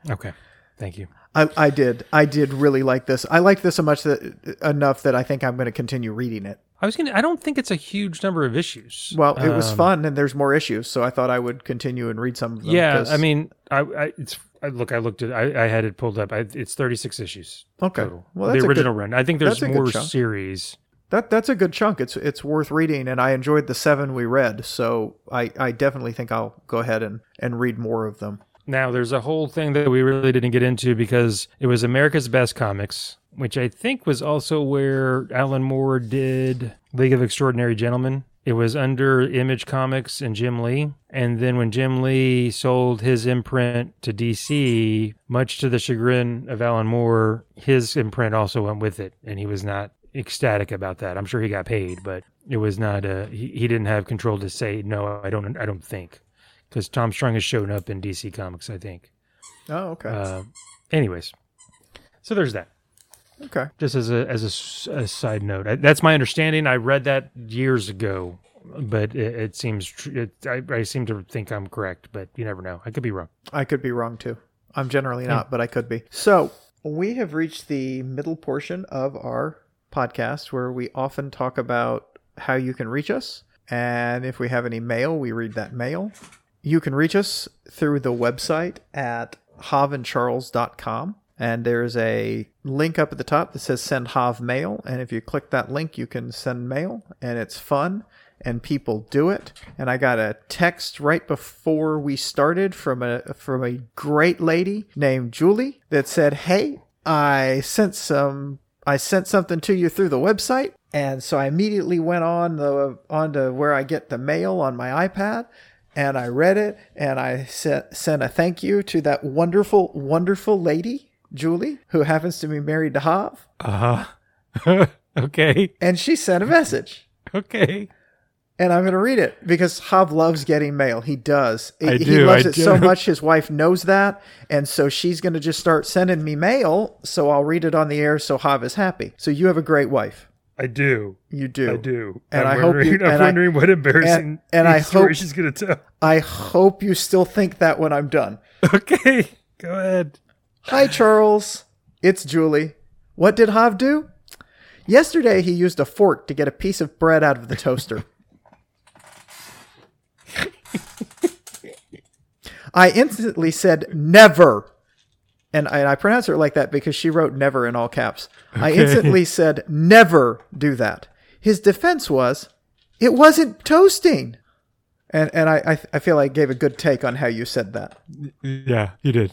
Okay. Thank you. I did really like this. I liked this so much enough that I think I'm going to continue reading it. I don't think it's a huge number of issues. Well, it was fun, and there's more issues, so I thought I would continue and read some of them. Yeah, I mean, I had it pulled up. It's 36 issues. Okay, total. Well, that's the original run. I think there's more series. That's a good chunk. It's worth reading, and I enjoyed the 7 we read, so I definitely think I'll go ahead and read more of them. Now, there's a whole thing that we really didn't get into because it was America's Best Comics, which I think was also where Alan Moore did League of Extraordinary Gentlemen. It was under Image Comics and Jim Lee. And then when Jim Lee sold his imprint to DC, much to the chagrin of Alan Moore, his imprint also went with it, and he was not ecstatic about that. I'm sure he got paid, but it was not he didn't have control to say, no, I don't think. Because Tom Strong has shown up in DC Comics, I think. Oh, okay. Anyways, so there's that. Okay. Just as a side note, that's my understanding. I read that years ago, but it seems I seem to think I'm correct, but you never know. I could be wrong. I could be wrong too. I'm generally not, but I could be. So we have reached the middle portion of our podcast, where we often talk about how you can reach us, and if we have any mail, we read that mail. You can reach us through the website at havandcharles.com, and there's a link up at the top that says send Hav mail, and if you click that link, you can send mail, and it's fun, and people do it. And I got a text right before we started from a great lady named Julie that said, hey, I sent something to you through the website, and so I immediately went on to where I get the mail on my iPad, and I read it, and I sent a thank you to that wonderful, wonderful lady, Julie, who happens to be married to Hav. Uh-huh. Okay. And she sent a message. Okay. And I'm going to read it because Hav loves getting mail. He does. He loves it so much. His wife knows that. And so she's going to just start sending me mail. So I'll read it on the air so Hav is happy. So you have a great wife. I do. You do. I do. And I hope you. I'm wondering what embarrassing story she's going to tell. I hope you still think that when I'm done. Okay. Go ahead. Hi, Charles. It's Julie. What did Hav do? Yesterday, he used a fork to get a piece of bread out of the toaster. I instantly said never. And I pronounce her like that because she wrote never in all caps. Okay. I instantly said, never do that. His defense was, it wasn't toasting. And I feel I gave a good take on how you said that. Yeah, you did.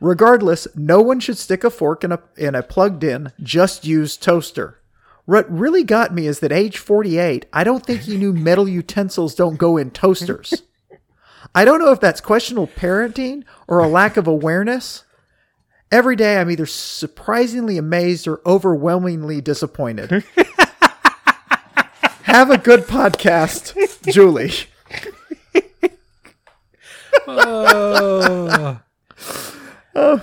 Regardless, no one should stick a fork in a plugged-in, just-used toaster. What really got me is that age 48, I don't think he knew metal utensils don't go in toasters. I don't know if that's questionable parenting or a lack of awareness. Every day, I'm either surprisingly amazed or overwhelmingly disappointed. Have a good podcast, Julie.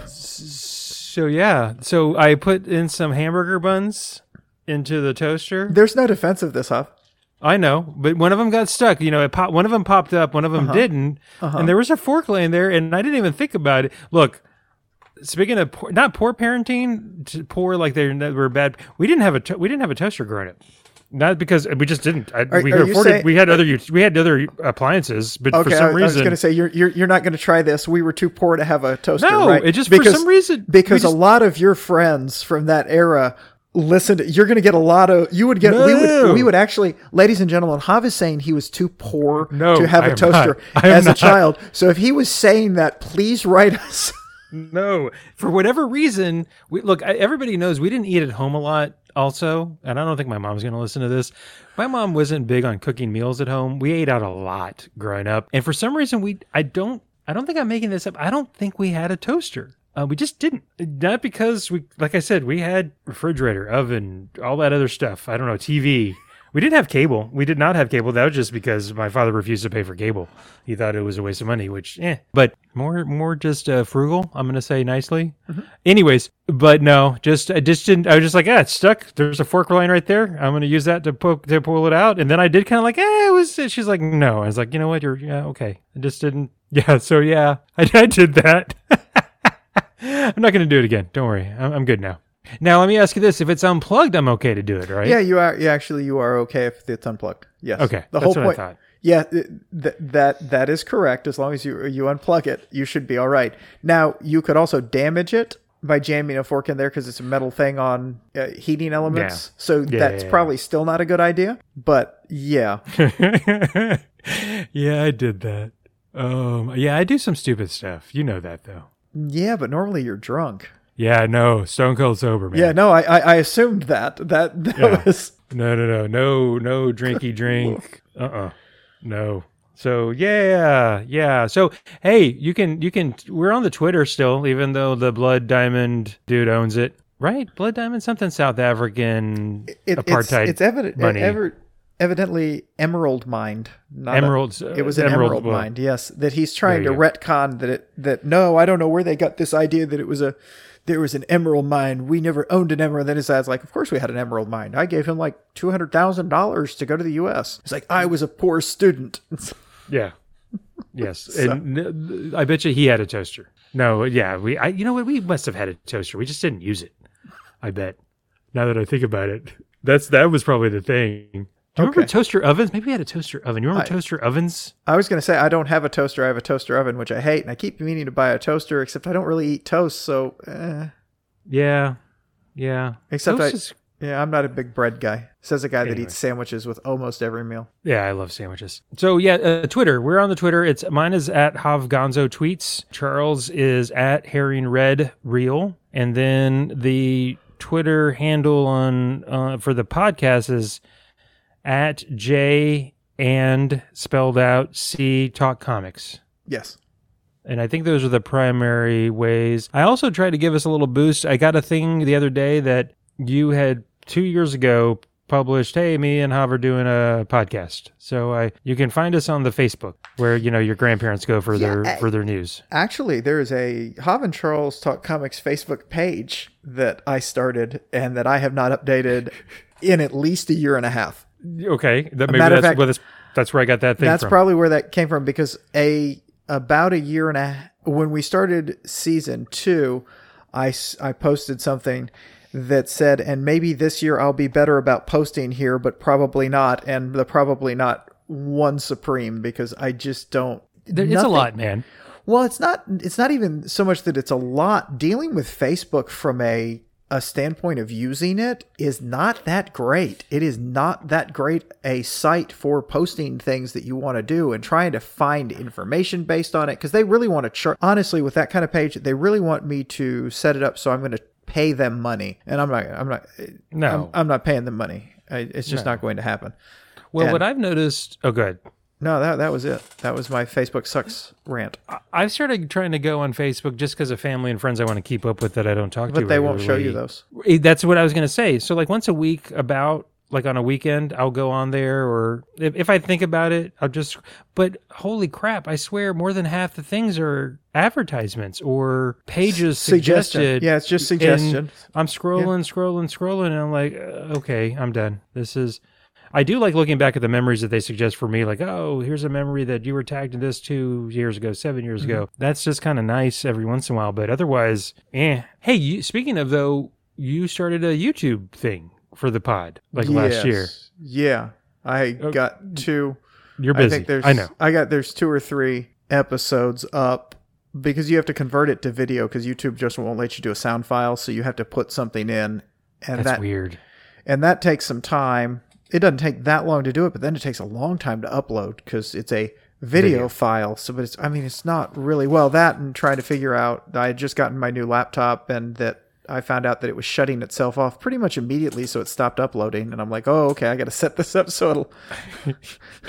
So, yeah. So, I put in some hamburger buns into the toaster. There's no defense of this, huh? I know, but one of them got stuck. You know, one of them popped up, one of them didn't. And there was a fork laying there, and I didn't even think about it. Look. Speaking of poor parenting, poor like they were bad. We didn't have a toaster growing up, not because we just didn't. We had other appliances, but for some reason, I was going to say you're not going to try this. We were too poor to have a toaster. No, right? It just for some reason because a lot of your friends from that era. Listen, you're going to get a lot of. You would get. No. We would actually, ladies and gentlemen. Hav is saying he was too poor to have a toaster as a child. So if he was saying that, please write us. No, for whatever reason, everybody knows we didn't eat at home a lot also, and I don't think my mom's going to listen to this. My mom wasn't big on cooking meals at home. We ate out a lot growing up, and for some reason, I don't think I'm making this up. I don't think we had a toaster. We just didn't. Not because, we, like I said, we had refrigerator, oven, all that other stuff. I don't know, TV. We didn't have cable. We did not have cable. That was just because my father refused to pay for cable. He thought it was a waste of money, which, But more just frugal, I'm going to say nicely. Mm-hmm. Anyways, but no, I just didn't. I was just like, it's stuck. There's a fork line right there. I'm going to use that to pull it out. And then I did kind of like, it was, she's like, no. I was like, you know what? Okay. I just didn't. Yeah. So yeah, I did that. I'm not going to do it again. Don't worry. I'm good now. Now, let me ask you this. If it's unplugged, I'm okay to do it, right? Yeah, you are. Yeah, actually, you are okay if it's unplugged. Yes. Okay. The whole point. I thought. Yeah, that is correct. As long as you unplug it, you should be all right. Now, you could also damage it by jamming a fork in there because it's a metal thing on heating elements. Yeah. So that's probably still not a good idea. But yeah. Yeah, I did that. I do some stupid stuff. You know that, though. Yeah, but normally you're drunk. Yeah, no, stone cold sober, man. Yeah, no, I assumed that was... No, drinky drink. No. So, yeah. So, hey, you can, we're on the Twitter still, even though the Blood Diamond dude owns it, right? Blood Diamond, something South African apartheid. It's evident. Evidently emerald mined. It was an emerald mined, yes. That he's trying to retcon I don't know where they got this idea that there was an emerald mine. We never owned an emerald. And then his dad's like, of course we had an emerald mine. I gave him like $200,000 to go to the US. It's like, I was a poor student. Yeah. Yes. So. And I bet you he had a toaster. No, yeah. You know what? We must have had a toaster. We just didn't use it. I bet. Now that I think about it, that was probably the thing. Do you remember toaster ovens? Maybe we had a toaster oven. You remember toaster ovens? I was going to say, I don't have a toaster. I have a toaster oven, which I hate. And I keep meaning to buy a toaster, except I don't really eat toast. So, Yeah. Except I'm not a big bread guy. Says a guy that eats sandwiches with almost every meal. Yeah, I love sandwiches. So, Twitter. We're on the Twitter. Mine is at @HavGonzoTweets. Charles is at @HerringRedReel. And then the Twitter handle on for the podcast is... at J and spelled out C Talk Comics. Yes. And I think those are the primary ways. I also tried to give us a little boost. I got a thing the other day that you had 2 years ago published, hey, me and Hav are doing a podcast. So you can find us on the Facebook where, your grandparents go for their news. Actually, there is a Hav and Charles Talk Comics Facebook page that I started and that I have not updated in at least a year and a half. Okay, that's where I got that thing from. That's probably where that came from because about a year and a half, when we started season 2, I posted something that said, and maybe this year I'll be better about posting here, but probably not, and the probably not one supreme because I just don't... It's a lot, man. Well, it's not even so much that it's a lot. Dealing with Facebook from a standpoint of using it is not that great. It is not that great a site for posting things that you want to do and trying to find information based on it because they really want to charge. Honestly, with that kind of page, they really want me to set it up so I'm going to pay them money, and I'm not paying them money. It's just not going to happen. Well, what I've noticed. Oh, good. No, that was it. That was my Facebook sucks rant. I've started trying to go on Facebook just because of family and friends I want to keep up with that I don't talk to. But they won't show you those. That's what I was going to say. So like once a week on a weekend, I'll go on there or if I think about it, I'll just, but holy crap, I swear more than half the things are advertisements or pages suggested. Yeah, it's just suggestion. I'm scrolling, and I'm like, okay, I'm done. I do like looking back at the memories that they suggest for me, like, oh, here's a memory that you were tagged in this 7 years mm-hmm. ago. That's just kind of nice every once in a while, but otherwise, Hey, speaking of, though, you started a YouTube thing for the pod, last year. Yeah, I got two. You're busy. There's 2 or 3 episodes up. Because you have to convert it to video because YouTube just won't let you do a sound file, so you have to put something in. And that's weird. And that takes some time. It doesn't take that long to do it, but then it takes a long time to upload because it's a video file. So, but it's not really that and trying to figure out. I had just gotten my new laptop and that I found out that it was shutting itself off pretty much immediately, so it stopped uploading. And I'm like, oh, okay, I got to set this up so it'll...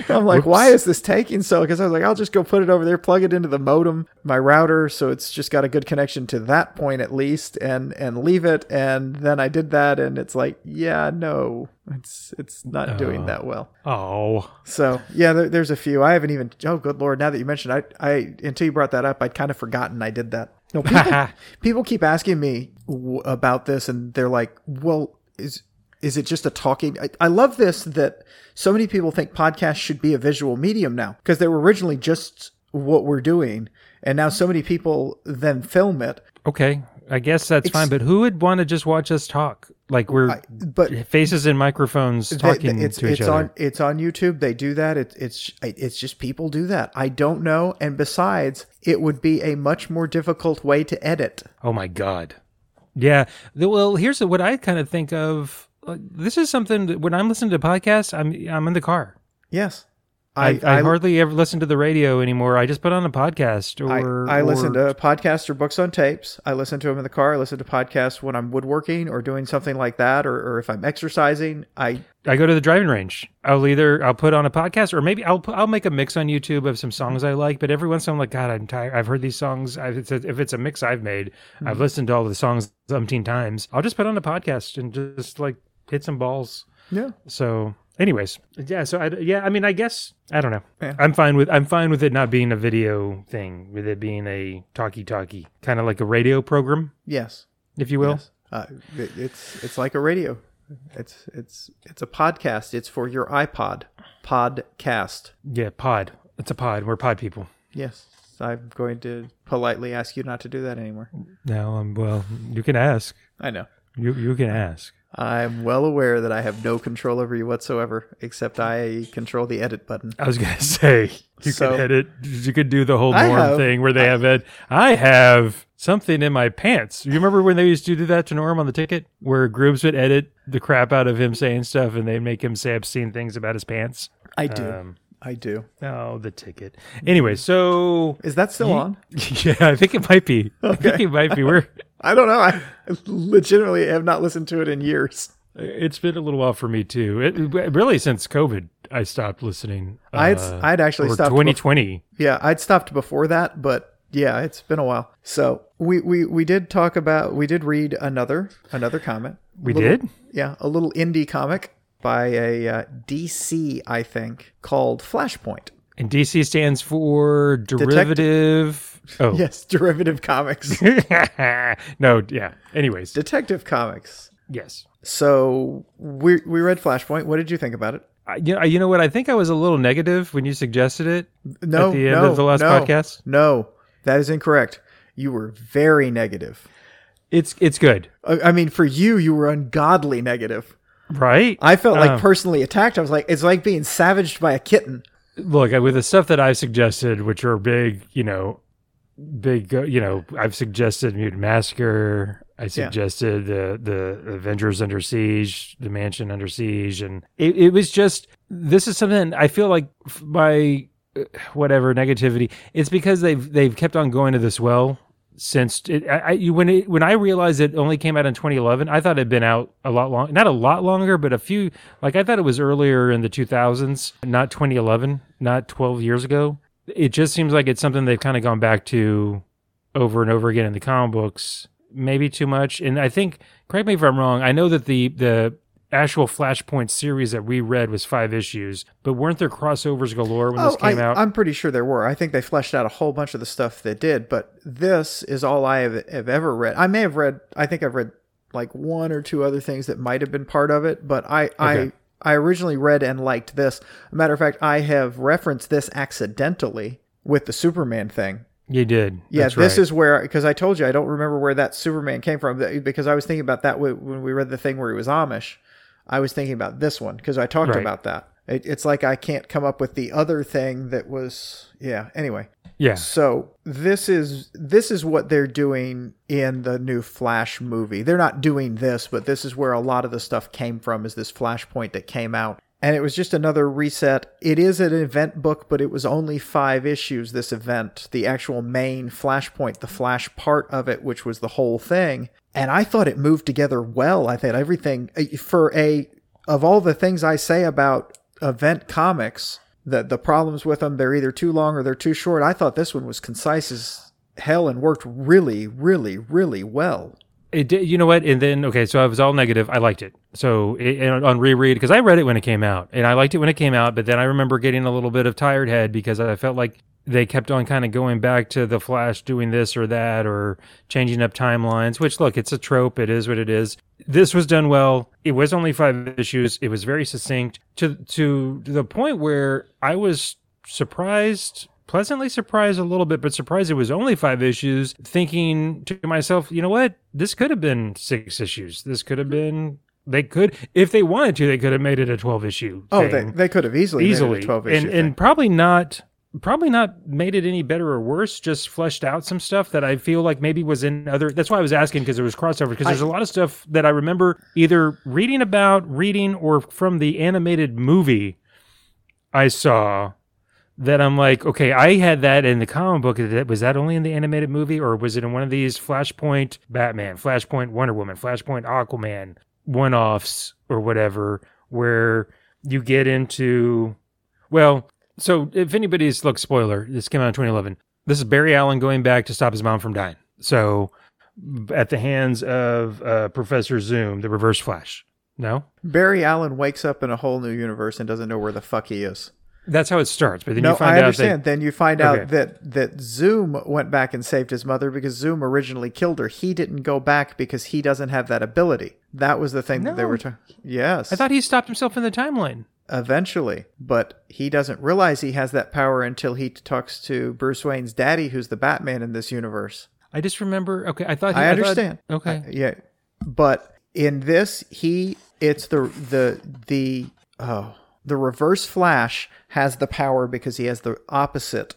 I'm like, why is this taking so... Because I was like, I'll just go put it over there, plug it into the modem, my router, so it's just got a good connection to that point at least, and leave it. And then I did that, and it's like, yeah, no, it's not doing that well. Oh. So, yeah, there's a few. I haven't even... Oh, good Lord, now that you mentioned it, I until you brought that up, I'd kind of forgotten I did that. No, people keep asking me about this, and they're like, well, is it just a talking... I love this, that so many people think podcasts should be a visual medium now, because they were originally just what we're doing, and now so many people then film it. Okay, I guess that's fine, but who would want to just watch us talk? Like we're faces in microphones talking to each other. It's on YouTube. They do that. It's just people do that. I don't know. And besides, it would be a much more difficult way to edit. Oh, my God. Yeah. Well, here's what I kind of think of. This is something that when I'm listening to podcasts, I'm in the car. Yes. I hardly ever listen to the radio anymore. I just put on a podcast. I listen to podcasts or books on tapes. I listen to them in the car. I listen to podcasts when I'm woodworking or doing something like that, or if I'm exercising. I go to the driving range. I'll put on a podcast, or maybe I'll make a mix on YouTube of some songs I like. But every once in a while, I'm like, God, I'm tired. I've heard these songs. If it's a mix I've made, mm-hmm. I've listened to all the songs umpteen times. I'll just put on a podcast and just like hit some balls. Yeah. So. Anyways, yeah. So I guess I don't know. Yeah. I'm fine with it not being a video thing, with it being a talkie kind of like a radio program. Yes, if you will. Yes. It's like a radio. It's a podcast. It's for your iPod. Podcast. Yeah, pod. It's a pod. We're pod people. Yes, I'm going to politely ask you not to do that anymore. No, well, you can ask. I know. You can ask. I'm well aware that I have no control over you whatsoever, except I control the edit button. I was going to say, you can edit. You could do the whole Norm thing where they have it. I have something in my pants. You remember when they used to do that to Norm on the ticket, where groups would edit the crap out of him saying stuff and they'd make him say obscene things about his pants? I do. Oh, the ticket. Anyway, so... Is that still on? Yeah, I think it might be. Okay. I think it might be. I don't know. I legitimately have not listened to it in years. It's been a little while for me, too. Really, since COVID, I stopped listening. I'd actually stopped... 2020. Yeah, I'd stopped before that, but... Yeah, it's been a while. So we did talk about... We did read another comic. We did? Yeah, a little indie comic by a DC, I think, called Flashpoint. And DC stands for Derivative... Oh. Yes, Derivative Comics. No, yeah. Anyways. Detective Comics. Yes. So we read Flashpoint. What did you think about it? You know what? I think I was a little negative when you suggested it at the end of the last podcast. No. That is incorrect. You were very negative. It's good. I mean, for you were ungodly negative. Right? I felt like personally attacked. I was like, it's like being savaged by a kitten. Look, with the stuff that I've suggested, which are big, I've suggested Mutant Massacre. I suggested the Avengers Under Siege, the Mansion Under Siege. And it was just, this is something I feel like my... whatever negativity, it's because they've kept on going to this well since when I realized it only came out in 2011. I thought it'd been out a lot long, not a lot longer, but a few, like I thought it was earlier in the 2000s, not 2011, not 12 years ago. It just seems like it's something they've kind of gone back to over and over again in the comic books, maybe too much. And I think, correct me if I'm wrong, I know that the actual Flashpoint series that we read was 5 issues, but weren't there crossovers galore when this came out? I'm pretty sure there were. I think they fleshed out a whole bunch of the stuff they did, but this is all I have ever read. I think I've read like 1 or 2 other things that might have been part of it, but I originally read and liked this. Matter of fact, I have referenced this accidentally with the Superman thing. You did. Yeah, that's this is where, because I told you, I don't remember where that Superman came from, because I was thinking about that when we read the thing where he was Amish. I was thinking about this one because I talked about that. It's like I can't come up with the other thing that was... Yeah, anyway. Yeah. So this is what they're doing in the new Flash movie. They're not doing this, but this is where a lot of the stuff came from, is this Flashpoint that came out. And it was just another reset. It is an event book, but it was only 5 issues, this event. The actual main Flashpoint, the Flash part of it, which was the whole thing, And I thought it moved together well. I thought everything for of all the things I say about event comics, that the problems with them, they're either too long or they're too short. I thought this one was concise as hell and worked really, really, really well. It did. You know what? And then, okay, so I was all negative. I liked it. So on reread, because I read it when it came out and I liked it when it came out, but then I remember getting a little bit of tired head because I felt like they kept on kind of going back to the Flash doing this or that or changing up timelines, which, look, it's a trope. It is what it is. This was done well. It was only 5 issues. It was very succinct to the point where I was surprised, pleasantly surprised a little bit, but surprised it was only 5 issues, thinking to myself, you know what? This could have been 6 issues. This could have been... They could, if they wanted to, they could have made it a 12-issue thing. Oh, they could have easily made it a 12-issue and probably not made it any better or worse, just fleshed out some stuff that I feel like maybe was in other... That's why I was asking, because there was crossover, because there's a lot of stuff that I remember either reading, or from the animated movie I saw that I'm like, okay, I had that in the comic book. Was that only in the animated movie, or was it in one of these Flashpoint Batman, Flashpoint Wonder Woman, Flashpoint Aquaman one-offs or whatever, where you get into... Well... So if anybody's, look, spoiler, this came out in 2011. This is Barry Allen going back to stop his mom from dying. So at the hands of Professor Zoom, the Reverse Flash. No? Barry Allen wakes up in a whole new universe and doesn't know where the fuck he is. That's how it starts. But then you find out. No, I understand. Then you find out that Zoom went back and saved his mother because Zoom originally killed her. He didn't go back because he doesn't have that ability. That was the thing that they were talking. Yes. I thought he stopped himself in the timeline. Eventually, but he doesn't realize he has that power until he talks to Bruce Wayne's daddy, who's the Batman in this universe. I just remember. Okay, I thought I understand. I thought, okay, yeah, but in this, it's the Reverse Flash has the power because he has the opposite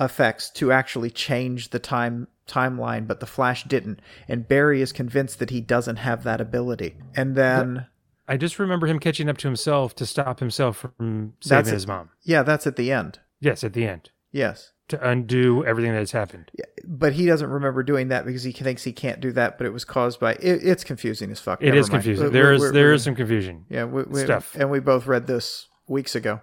effects to actually change the timeline, but the Flash didn't, and Barry is convinced that he doesn't have that ability, and then. But I just remember him catching up to himself to stop himself from saving his mom. Yeah, that's at the end. Yes, at the end. Yes. To undo everything that has happened. Yeah, but he doesn't remember doing that because he thinks he can't do that, but it was caused by... It's confusing as fuck. Never mind. Confusing. There is some confusion. Yeah, stuff. And we both read this weeks ago.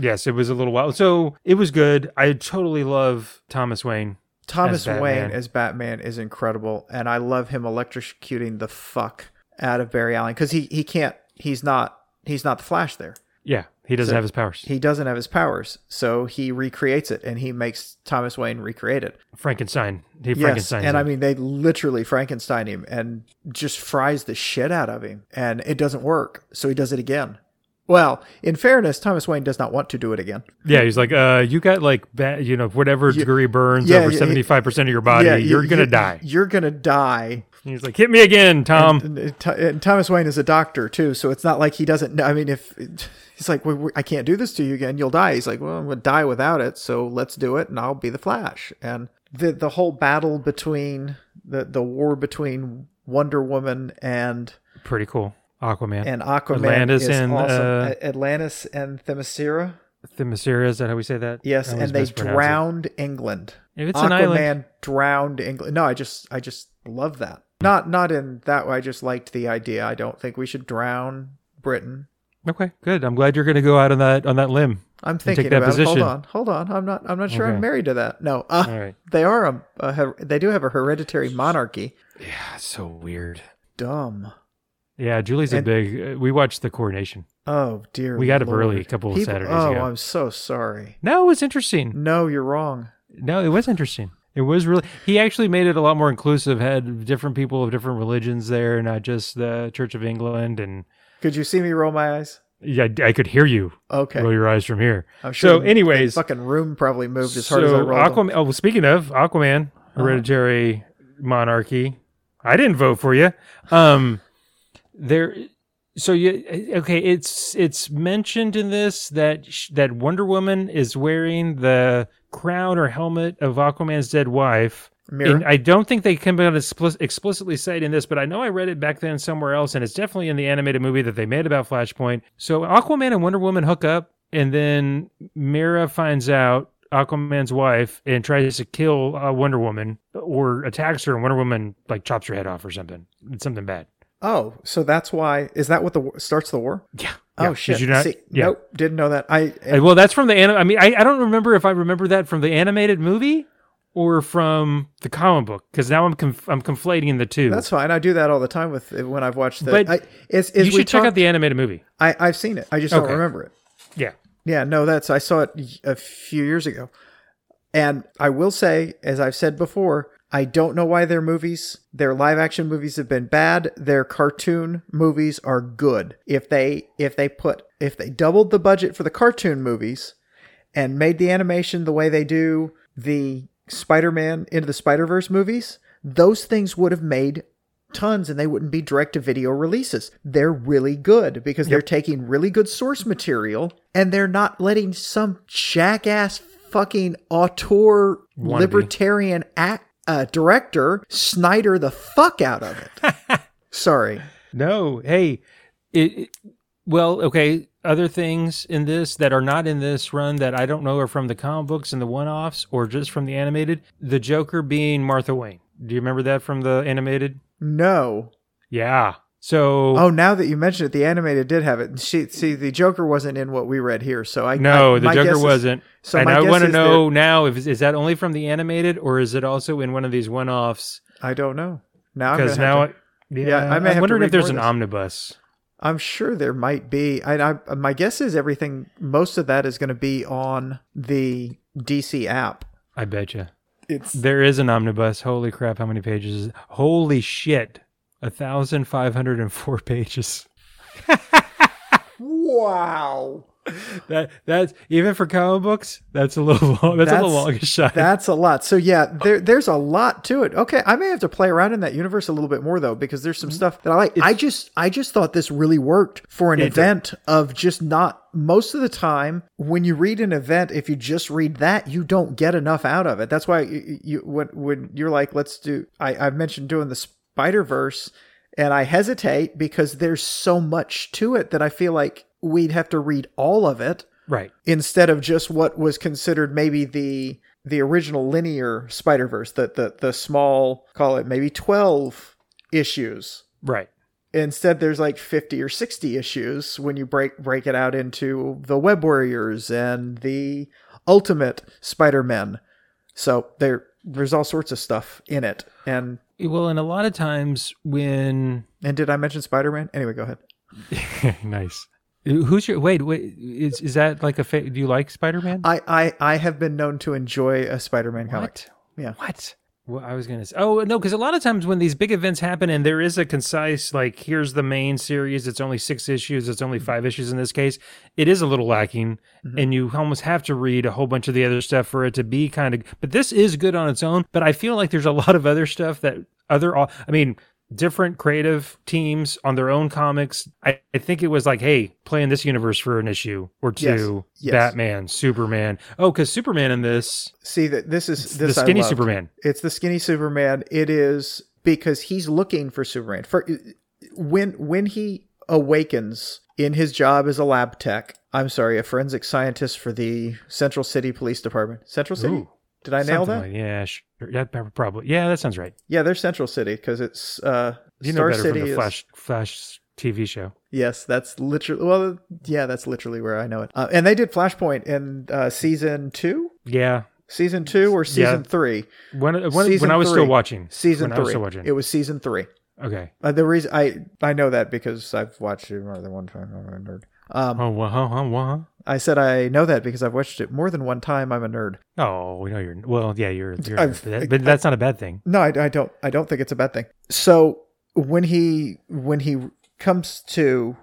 Yes, it was a little while. So it was good. I totally love Thomas Wayne. Thomas Wayne as Batman is incredible, and I love him electrocuting the fuck out of Barry Allen because he can't... He's not the Flash there. Yeah, he doesn't have his powers. He doesn't have his powers, so he recreates it, and he makes Thomas Wayne recreate it. Frankenstein. Yes, and I mean, they literally Frankenstein him and just fries the shit out of him, and it doesn't work, so he does it again. Well, in fairness, Thomas Wayne does not want to do it again. Yeah, he's like, you got whatever degree burns over 75% of your body, you're going to die. You're going to die. He's like, hit me again, Tom. And Thomas Wayne is a doctor, too, so it's not like he doesn't know. I mean, if he's like, I can't do this to you again, you'll die. He's like, well, I'm going to die without it, so let's do it, and I'll be the Flash. And the whole battle between, the war between Wonder Woman and... Pretty cool. Aquaman. And Aquaman is awesome. Atlantis and Themyscira. Themyscira, is that how we say that? Yes, and they drowned England. If it's Aquaman, an island. Drowned England. No, I just love that. Not in that way. I just liked the idea. I don't think we should drown Britain. Okay, good. I'm glad you're going to go out on that limb. I'm thinking about it. Hold on. I'm not sure I'm married to that. No. All right. They are they do have a hereditary monarchy. Yeah, it's so weird. Dumb. Yeah, Julie's we watched the coronation. Oh, dear. We got up early a couple of Saturdays ago. Oh, I'm so sorry. No, it was interesting. No, you're wrong. No, it was interesting. It was really... He actually made it a lot more inclusive, had different people of different religions there, not just the Church of England. And could you see me roll my eyes? Yeah, I could hear you. Okay. Roll your eyes from here. I'm sure anyways... The fucking room probably moved as hard as I rolled. Well, speaking of, Aquaman, hereditary monarchy. I didn't vote for you. It's mentioned in this that Wonder Woman is wearing the crown or helmet of Aquaman's dead wife. Mirror. And I don't think they can explicitly say it in this, but I know I read it back then somewhere else, and it's definitely in the animated movie that they made about Flashpoint. So Aquaman and Wonder Woman hook up, and then Mira finds out Aquaman's wife and tries to kill Wonder Woman, or attacks her, and Wonder Woman like chops her head off or something. It's something bad. Oh, so that's why. Is that what starts the war? Yeah. Oh, shit. Did you not? See, yeah. Nope, didn't know that. Well, that's from the anime. I mean, I don't remember if I remember that from the animated movie or from the comic book, because now I'm conflating the two. That's fine. I do that all the time when I've watched the... But you should check out the animated movie. I've seen it. I just don't remember it. Yeah. Yeah, no, I saw it a few years ago. And I will say, as I've said before, I don't know why their live action movies have been bad. Their cartoon movies are good. If they doubled the budget for the cartoon movies and made the animation the way they do the Spider-Man Into the Spider-Verse movies, those things would have made tons and they wouldn't be direct-to-video releases. They're really good because they're taking really good source material and they're not letting some jackass fucking auteur libertarian director Snyder the fuck out of it. Sorry. No. Hey, well, okay. Other things in this that are not in this run that I don't know are from the comic books and the one-offs or just from the animated. The Joker being Martha Wayne. Do you remember that from the animated? No. Yeah. So. Oh, now that you mentioned it, the animated did have it. See, the Joker wasn't in what we read here, so I. No, the Joker wasn't. So and I want to know now if is that only from the animated or is it also in one of these one-offs? I don't know. Now because now, I'm wondering if there's an omnibus. I'm sure there might be. I my guess is most of that is going to be on the DC app. I bet you. There is an omnibus. Holy crap, how many pages is it? Holy shit, 1,504 pages. Wow. That's even for comic books. That's a little long. That's a longest shot. That's a lot. So yeah, there's a lot to it. Okay, I may have to play around in that universe a little bit more though, because there's some stuff that I like. I just thought this really worked for an event of just not. Most of the time, when you read an event, if you just read that, you don't get enough out of it. That's why you when you're like, let's do. I've mentioned doing the Spider-Verse, and I hesitate because there's so much to it that I feel like. We'd have to read all of it, right? Instead of just what was considered maybe the original linear Spider-Verse, the small, call it maybe 12 issues, right? Instead, there's like 50 or 60 issues when you break it out into the Web Warriors and the Ultimate Spider-Men. So there's all sorts of stuff in it, and well, and a lot of times did I mention Spider-Man? Anyway, go ahead. Nice. Who's your is that like do you like Spider-Man? I have been known to enjoy a Spider-Man comic. Yeah. What? Well, I was going to say. Oh, no, because a lot of times when these big events happen and there is a concise, like, here's the main series, it's only 6 issues, it's only 5 issues in this case, it is a little lacking, and you almost have to read a whole bunch of the other stuff for it to be kind of... But this is good on its own, but I feel like there's a lot of other stuff that other... I mean... different creative teams on their own comics. I think it was like, hey, play in this universe for an issue or two. Yes. Batman, Superman. Oh, because Superman in this. See, that this is this the skinny Superman. It's the skinny Superman. It is because he's looking for Superman. For when he awakens in his job as a lab tech. I'm sorry, a forensic scientist for the Central City Police Department. Central City. Ooh. Did I nail that? Like, yeah, sure. Yeah, probably. Yeah, that sounds right. Yeah, they're Central City because it's Star City. You know better from the Flash TV show. Yes, that's literally. Well, yeah, that's literally where I know it. And they did Flashpoint in season 2. Yeah, season 2 or season 3. When I was still watching season 3. It was season 3. Okay. The reason I know that because I've watched it more than one time. I'm a nerd. I said I know that because I've watched it more than one time. I'm a nerd. Oh, we know you're. Well, yeah, you're a nerd for that, but that's not a bad thing. No, I don't think it's a bad thing. So when he comes to,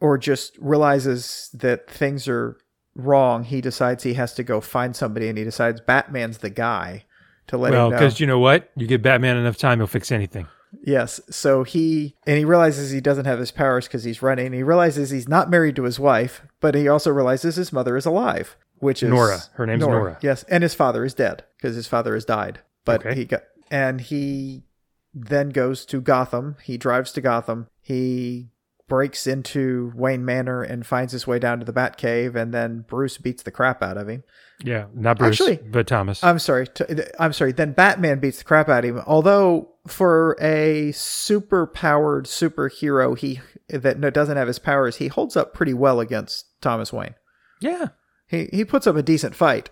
or just realizes that things are wrong, he decides he has to go find somebody, and he decides Batman's the guy to let him know. Well, because you know what, you give Batman enough time, he'll fix anything. Yes, so he realizes he doesn't have his powers because he's running. He realizes he's not married to his wife, but he also realizes his mother is alive, which is Nora. Her name's Nora. Yes, and his father is dead because his father has died. But he then goes to Gotham. He drives to Gotham. He breaks into Wayne Manor and finds his way down to the Batcave, and then Bruce beats the crap out of him. Yeah, not Bruce, actually, but Thomas. I'm sorry. Then Batman beats the crap out of him. Although for a super-powered superhero, that doesn't have his powers, he holds up pretty well against Thomas Wayne. Yeah, he puts up a decent fight.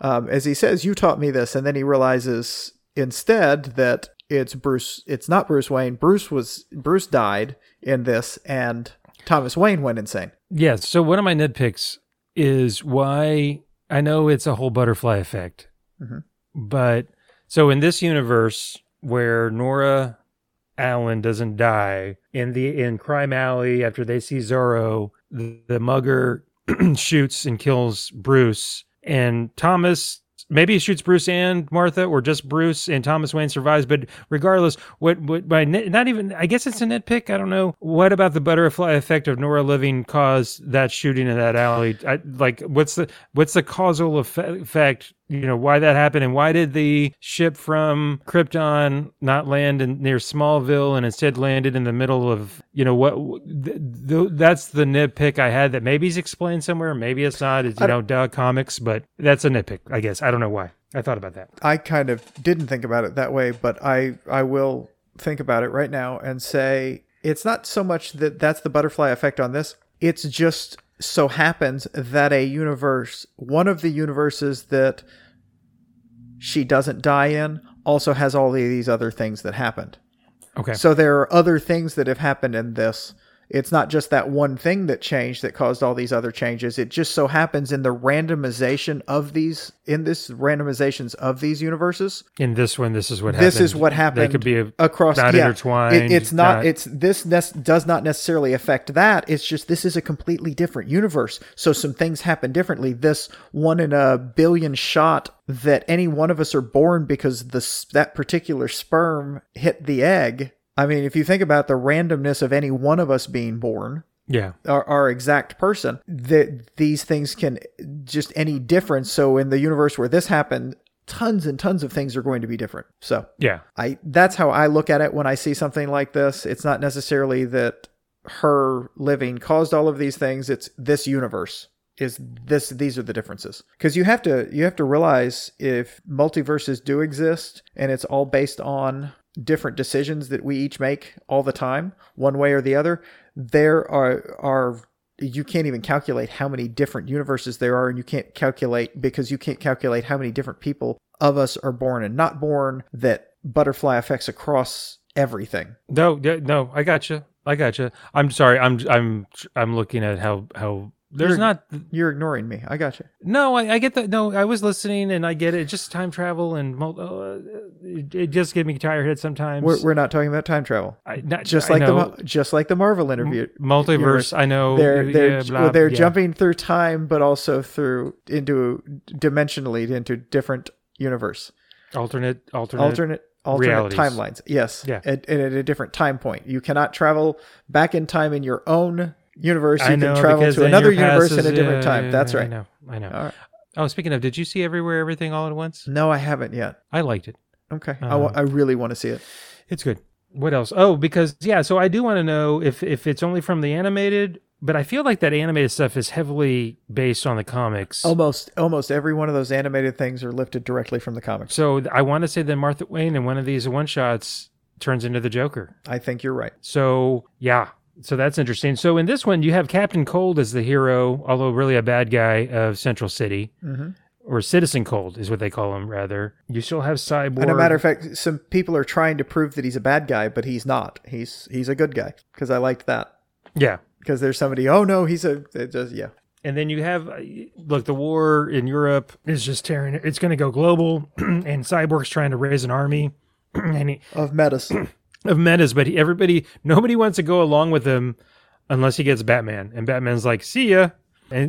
As he says, "You taught me this," and then he realizes instead that it's Bruce. It's not Bruce Wayne. Bruce died in this, and Thomas Wayne went insane. Yeah. So one of my nitpicks is why. I know it's a whole butterfly effect, mm-hmm. but so in this universe where Nora Allen doesn't die in Crime Alley, after they see Zorro, the mugger shoots and kills Bruce and Thomas. Maybe he shoots Bruce and Martha, or just Bruce, and Thomas Wayne survives. But regardless, I guess it's a nitpick. I don't know. What about the butterfly effect of Nora living caused that shooting in that alley? What's the causal effect? You know, why that happened, and why did the ship from Krypton not land near Smallville and instead landed in the middle of, you know, what? That's the nitpick I had. That maybe it's explained somewhere, maybe it's not. It's, duh, comics, but that's a nitpick, I guess. I don't know why. I thought about that. I kind of didn't think about it that way, but I will think about it right now and say it's not so much that that's the butterfly effect on this. It's just so happens that one of the universes that she doesn't die in also has all of these other things that happened. Okay. So there are other things that have happened in this. It's not just that one thing that changed that caused all these other changes. It just so happens in the randomization of these, universes. In this one, this is what happened. This is what happened. They could be across, not intertwined. This does not necessarily affect that. It's just, this is a completely different universe. So some things happen differently. This one in a billion shot that any one of us are born because that particular sperm hit the egg. I mean, if you think about the randomness of any one of us being born, our exact person, that these things can just any difference. So in the universe where this happened, tons and tons of things are going to be different. So that's how I look at it when I see something like this. It's not necessarily that her living caused all of these things. It's this universe. These are the differences, because you have to realize if multiverses do exist and it's all based on different decisions that we each make all the time, one way or the other, there are you can't even calculate how many different universes there are, and you can't calculate how many different people of us are born and not born, that butterfly effects across everything. No, I gotcha. I'm sorry. I'm looking at how. You're ignoring me. I got you. No, I get that. No, I was listening and I get it. Just time travel and it just gets me tired sometimes. We're not talking about time travel. Just like the Marvel interview. Multiverse. Universe. I know. They're jumping through time, but also dimensionally into different universe. Alternate realities. Timelines. Yes. Yeah. At a different time point. You cannot travel back in time in your own universe. You can travel to another universe in a different time. That's right. I know. Right. Oh, speaking of, did you see Everywhere, Everything, All at Once? No, I haven't yet. I liked it. Okay. I really want to see it. It's good. What else? Oh, because, so I do want to know if it's only from the animated, but I feel like that animated stuff is heavily based on the comics. Almost every one of those animated things are lifted directly from the comics. So I want to say that Martha Wayne in one of these one-shots turns into the Joker. I think you're right. So, yeah. So that's interesting. So in this one, you have Captain Cold as the hero, although really a bad guy of Central City, mm-hmm. or Citizen Cold is what they call him, rather. You still have Cyborg. And a matter of fact, some people are trying to prove that he's a bad guy, but he's not. He's a good guy, because I liked that. Yeah. Because there's somebody, oh no, he's. And then you have, look, the war in Europe is just tearing, it's going to go global, and Cyborg's trying to raise an army. Of metas, but nobody wants to go along with him unless he gets Batman, and Batman's like, see ya. In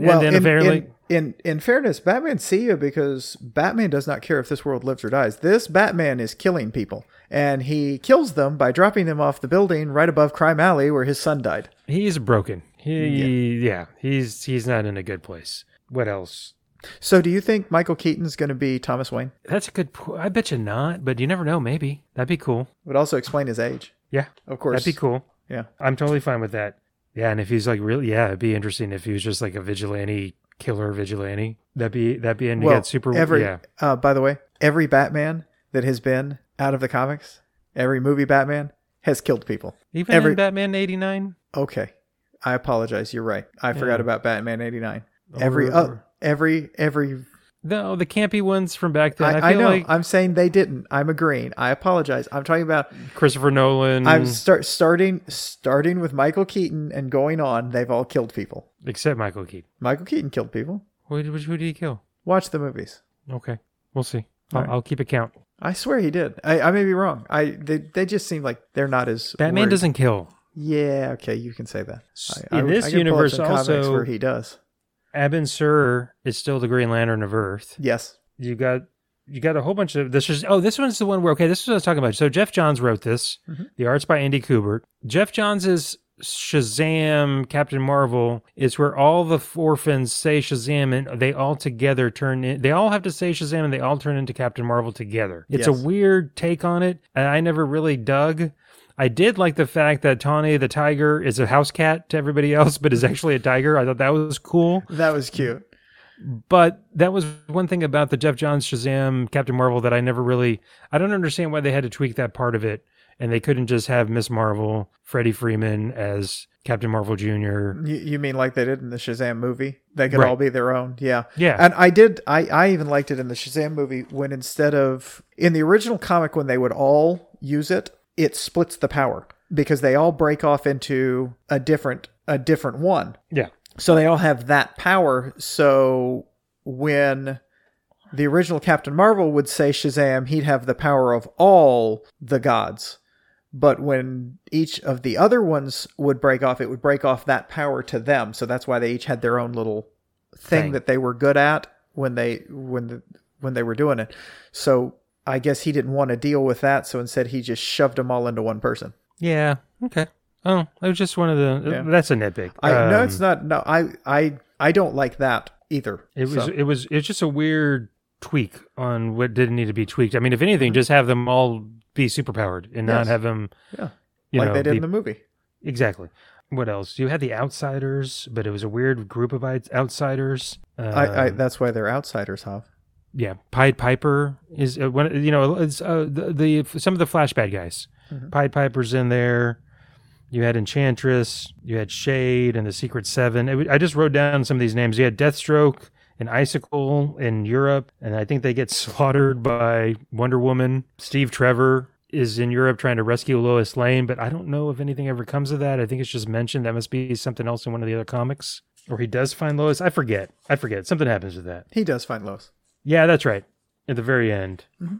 fairness, Batman see ya because Batman does not care if this world lives or dies. This Batman is killing people, and he kills them by dropping them off the building right above Crime Alley where his son died. He's broken. He's not in a good place. What else? So do you think Michael Keaton's going to be Thomas Wayne? That's a good point. I bet you not, but you never know. Maybe. That'd be cool. Would also explain his age. Yeah. Of course. That'd be cool. Yeah. I'm totally fine with that. Yeah, and if he's like really, yeah, it'd be interesting if he was just like a vigilante killer, vigilante. That'd be and well, super. By the way, every Batman that has been out of the comics, every movie Batman has killed people. Even in Batman 89. Okay, I apologize. You're right. I forgot about Batman 89. Every. No, the campy ones from back then. I know. Like, I'm saying they didn't. I'm agreeing. I apologize. I'm talking about Christopher Nolan. I'm starting with Michael Keaton and going on. They've all killed people except Michael Keaton. Michael Keaton killed people. Who did he kill? Watch the movies. Okay, we'll see. I'll keep a count. I swear he did. I may be wrong. They just seem like they're not as Batman worried. Doesn't kill. Yeah. Okay, you can say that. In this universe, also where he does. Abin Sur is still the Green Lantern of Earth. Yes. You got a whole bunch of this. This one's the one where, okay, this is what I was talking about. So Jeff Johns wrote this. Mm-hmm. The art's by Andy Kubert. Jeff Johns' Shazam, Captain Marvel, is where all the orphans say Shazam and they all together they all have to say Shazam and they all turn into Captain Marvel together. It's a weird take on it. I never really dug. I did like the fact that Tawny the tiger is a house cat to everybody else, but is actually a tiger. I thought that was cool. That was cute. But that was one thing about the Jeff Johns Shazam Captain Marvel that I never really... I don't understand why they had to tweak that part of it, and they couldn't just have Ms. Marvel, Freddie Freeman as Captain Marvel Jr. You mean like they did in the Shazam movie? They could all be their own, yeah. And I even liked it in the Shazam movie when instead of... In the original comic when they would all use it, it splits the power because they all break off into a different one. Yeah. So they all have that power. So when the original Captain Marvel would say Shazam, he'd have the power of all the gods. But when each of the other ones would break off, it would break off that power to them. So that's why they each had their own little thing that they were good at when they were doing it. So I guess he didn't want to deal with that, so instead he just shoved them all into one person. Yeah. Okay. Oh, it was just one of the... Yeah. That's a nitpick. No, it's not. No, I don't like that either. It's just a weird tweak on what didn't need to be tweaked. I mean, if anything, just have them all be superpowered and not have them... Yeah. They did in the movie. Exactly. What else? You had the Outsiders, but it was a weird group of Outsiders. That's why they're Outsiders, huh? Yeah, Pied Piper is one. It's some of the Flash bad guys. Mm-hmm. Pied Piper's in there. You had Enchantress. You had Shade and the Secret Seven. I just wrote down some of these names. You had Deathstroke and Icicle in Europe, and I think they get slaughtered by Wonder Woman. Steve Trevor is in Europe trying to rescue Lois Lane, but I don't know if anything ever comes of that. I think it's just mentioned. That must be something else in one of the other comics, or he does find Lois. I forget. Something happens with that. He does find Lois. Yeah, that's right. At the very end. Mm-hmm.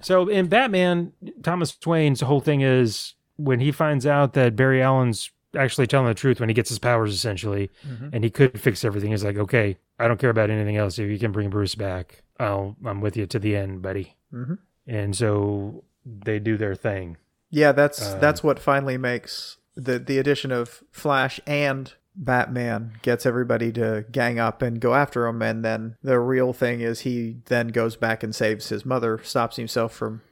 So in Batman, Thomas Wayne's whole thing is when he finds out that Barry Allen's actually telling the truth when he gets his powers, essentially, and he could fix everything. He's like, okay, I don't care about anything else. If you can bring Bruce back, I'm with you to the end, buddy. Mm-hmm. And so they do their thing. Yeah, that's what finally makes the addition of Flash and Batman gets everybody to gang up and go after him, and then the real thing is he then goes back and saves his mother, stops himself from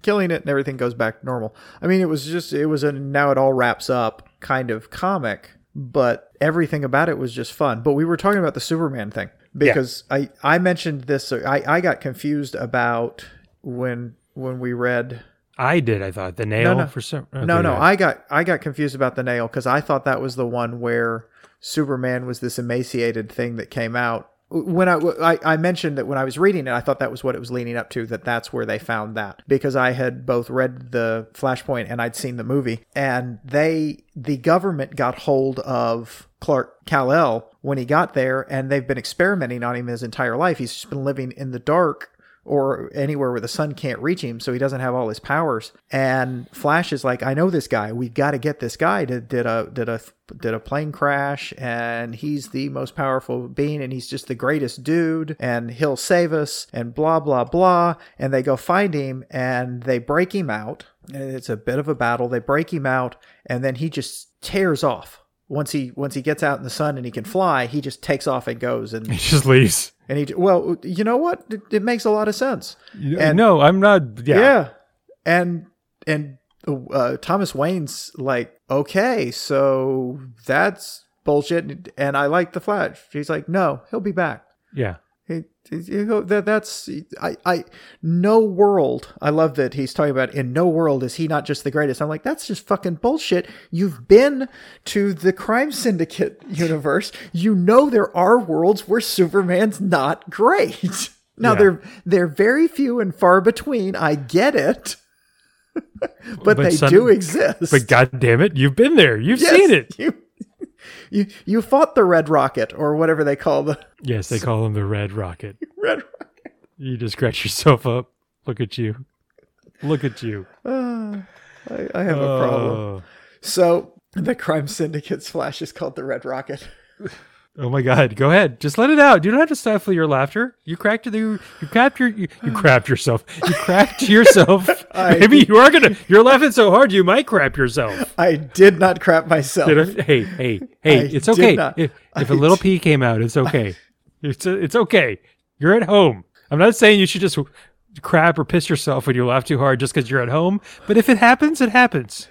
killing it, and everything goes back normal. I mean, it was a now it all wraps up kind of comic, but everything about it was just fun. But we were talking about the Superman thing because I mentioned this. So I got confused about when we read. I did. I thought the nail for some. Okay, no. I got confused about the nail because I thought that was the one where Superman was this emaciated thing that came out. When I mentioned that when I was reading it, I thought that was what it was leaning up to. That's where they found that because I had both read the Flashpoint and I'd seen the movie, and the government got hold of Clark Kal-El when he got there, and they've been experimenting on him his entire life. He's just been living in the dark. Or anywhere where the sun can't reach him, so he doesn't have all his powers. And Flash is like, I know this guy. We've got to get this guy. Did a plane crash, and he's the most powerful being, and he's just the greatest dude, and he'll save us, and blah, blah, blah. And they go find him, and they break him out. And it's a bit of a battle. They break him out, and then he just tears off. Once he gets out in the sun and he can fly, he just takes off and goes, and he just leaves. And he, well, you know what? It makes a lot of sense. And, no, I'm not. Yeah. And Thomas Wayne's like, okay, so that's bullshit, and I like the Flash. He's like, no, he'll be back. Yeah. No world. I love that he's talking about in no world is he not just the greatest. I'm like, that's just fucking bullshit. You've been to the Crime Syndicate universe. You know there are worlds where Superman's not great. Now they're very few and far between. I get it, but they do exist. But God damn it, you've been there. You've seen it. You fought the Red Rocket or whatever they call the... Yes, they call him the Red Rocket. Red Rocket. You just scratch yourself up. Look at you. Look at you. I have a problem. So the Crime Syndicate's Flash is called the Red Rocket. Oh my God. Go ahead. Just let it out. You don't have to stifle your laughter. You crapped yourself. You're laughing so hard you might crap yourself. I did not crap myself. Hey, it's okay. If a little pee came out, it's okay. It's okay. You're at home. I'm not saying you should just crap or piss yourself when you laugh too hard just because you're at home. But if it happens, it happens.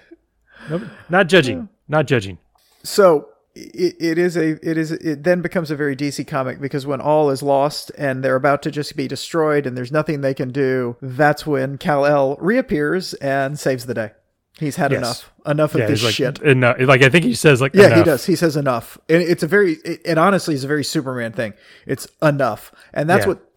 Nope. Not judging. Not judging. So... It then becomes a very DC comic, because when all is lost and they're about to just be destroyed and there's nothing they can do, that's when Kal-El reappears and saves the day. He's had enough of this shit. Enough. Like, I think he says like, enough. He does. He says enough. And it's honestly is a very Superman thing. It's enough. And that's what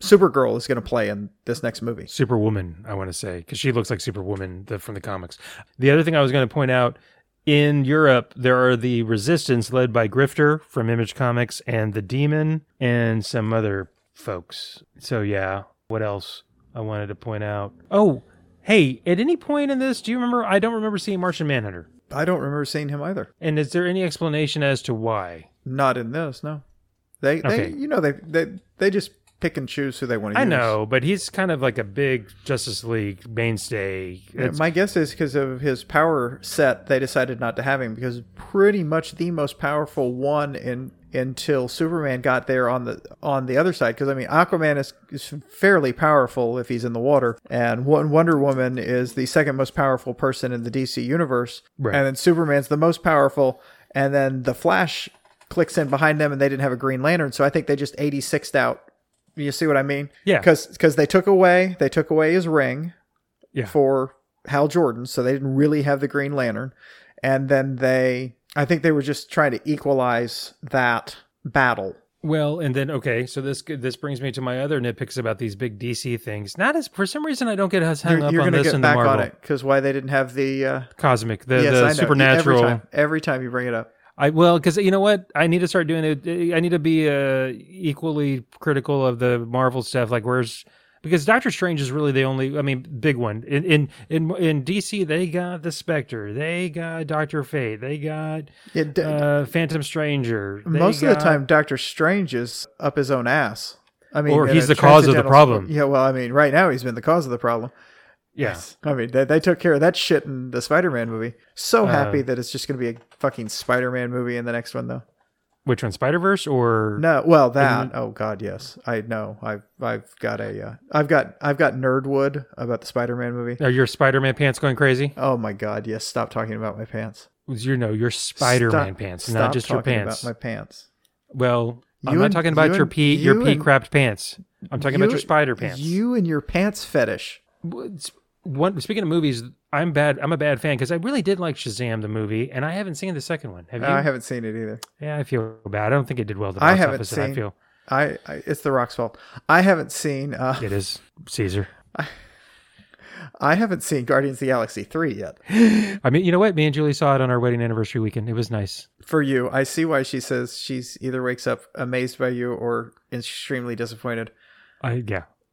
Supergirl is going to play in this next movie. Superwoman, I want to say, because she looks like Superwoman from the comics. The other thing I was going to point out, in Europe, there are the Resistance led by Grifter from Image Comics and the Demon and some other folks. So, yeah, what else I wanted to point out? Oh, hey, at any point in this, do you remember? I don't remember seeing Martian Manhunter. I don't remember seeing him either. And is there any explanation as to why? Not in this, no. They just pick and choose who they want to use. I know, but he's kind of like a big Justice League mainstay. My guess is because of his power set, they decided not to have him, because pretty much the most powerful one until Superman got there on the other side. Because, I mean, Aquaman is fairly powerful if he's in the water, and Wonder Woman is the second most powerful person in the DC universe, right. And then Superman's the most powerful, and then the Flash clicks in behind them, and they didn't have a Green Lantern, so I think they just 86'd out. You see what I mean? Yeah. Because they took away his ring for Hal Jordan, so they didn't really have the Green Lantern. And then I think they were just trying to equalize that battle. Well, and then, okay, so this brings me to my other nitpicks about these big DC things. For some reason, I don't get hung up on this in the Marvel. You're going to get back on it, because why they didn't have the... Cosmic, the supernatural. Every time you bring it up. Because you know what? I need to start doing it. I need to be equally critical of the Marvel stuff. Like, because Doctor Strange is really the only, big one. In DC, they got the Spectre. They got Dr. Fate. They got Phantom Stranger. Most of the time, Doctor Strange is up his own ass. Or he's the cause of the problem. Yeah, right now he's been the cause of the problem. Yes. Yeah. They took care of that shit in the Spider-Man movie. So happy that it's just going to be a fucking Spider-Man movie in the next one, though. Which one, Spider-Verse or no? Well, that. Oh God, yes, I know. I've got nerdwood about the Spider-Man movie. Are your Spider-Man pants going crazy? Oh my God, yes. Stop talking about my pants. Your Spider-Man pants, not just your pants. About my pants. Well, I'm not talking about your pee crapped pants. I'm talking about your spider pants. You and your pants fetish. Speaking of movies, I'm a bad fan, because I really did like Shazam the movie, and I haven't seen the second one. Have you? I haven't seen it either. Yeah, I feel bad. I don't think it did well at the box office. It's The Rock's fault. I haven't seen. It is Caesar. I haven't seen Guardians of the Galaxy 3 yet. You know what? Me and Julie saw it on our wedding anniversary weekend. It was nice. For you, I see why she says she's either wakes up amazed by you or extremely disappointed.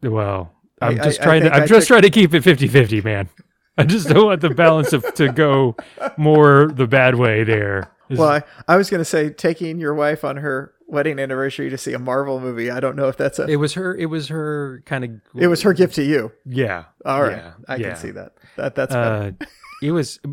Well. I'm just trying to keep it 50-50, man. I just don't want the balance to go more the bad way there. I was going to say, taking your wife on her wedding anniversary to see a Marvel movie, I don't know if that's It was her gift to you. Yeah. All right. I can see that. That's better.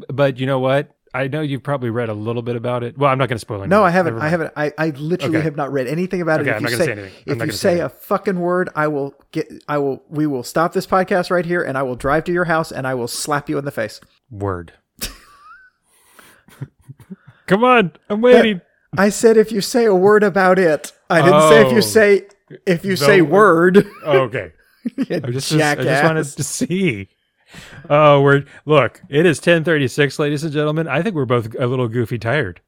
But you know what? I know you've probably read a little bit about it. Well, I'm not going to spoil anything. No, I haven't. I literally have not read anything about it. Okay, I'm not going to say anything. If you say a fucking word, we will stop this podcast right here, and I will drive to your house, and I will slap you in the face. Word. Come on, I'm waiting. I said if you say a word about it. I didn't say if you say word. Oh, okay. I just wanted to see. Oh, look, it is 10:36, ladies and gentlemen. I think we're both a little goofy tired,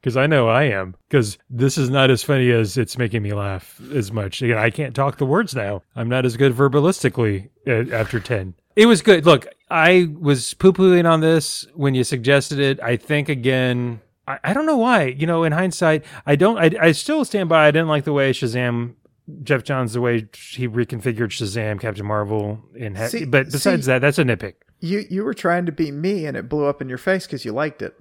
because I know I am, because this is not as funny as it's making me laugh as much. Again, I can't talk the words now. I'm not as good verbalistically after 10. It was good. Look, I was poo-pooing on this when you suggested it. I think, again, I don't know why. You know, in hindsight, I still stand by. I didn't like the way Shazam... Jeff Johns, the way he reconfigured Shazam, Captain Marvel, but besides that, that's a nitpick. You were trying to be me, and it blew up in your face because you liked it.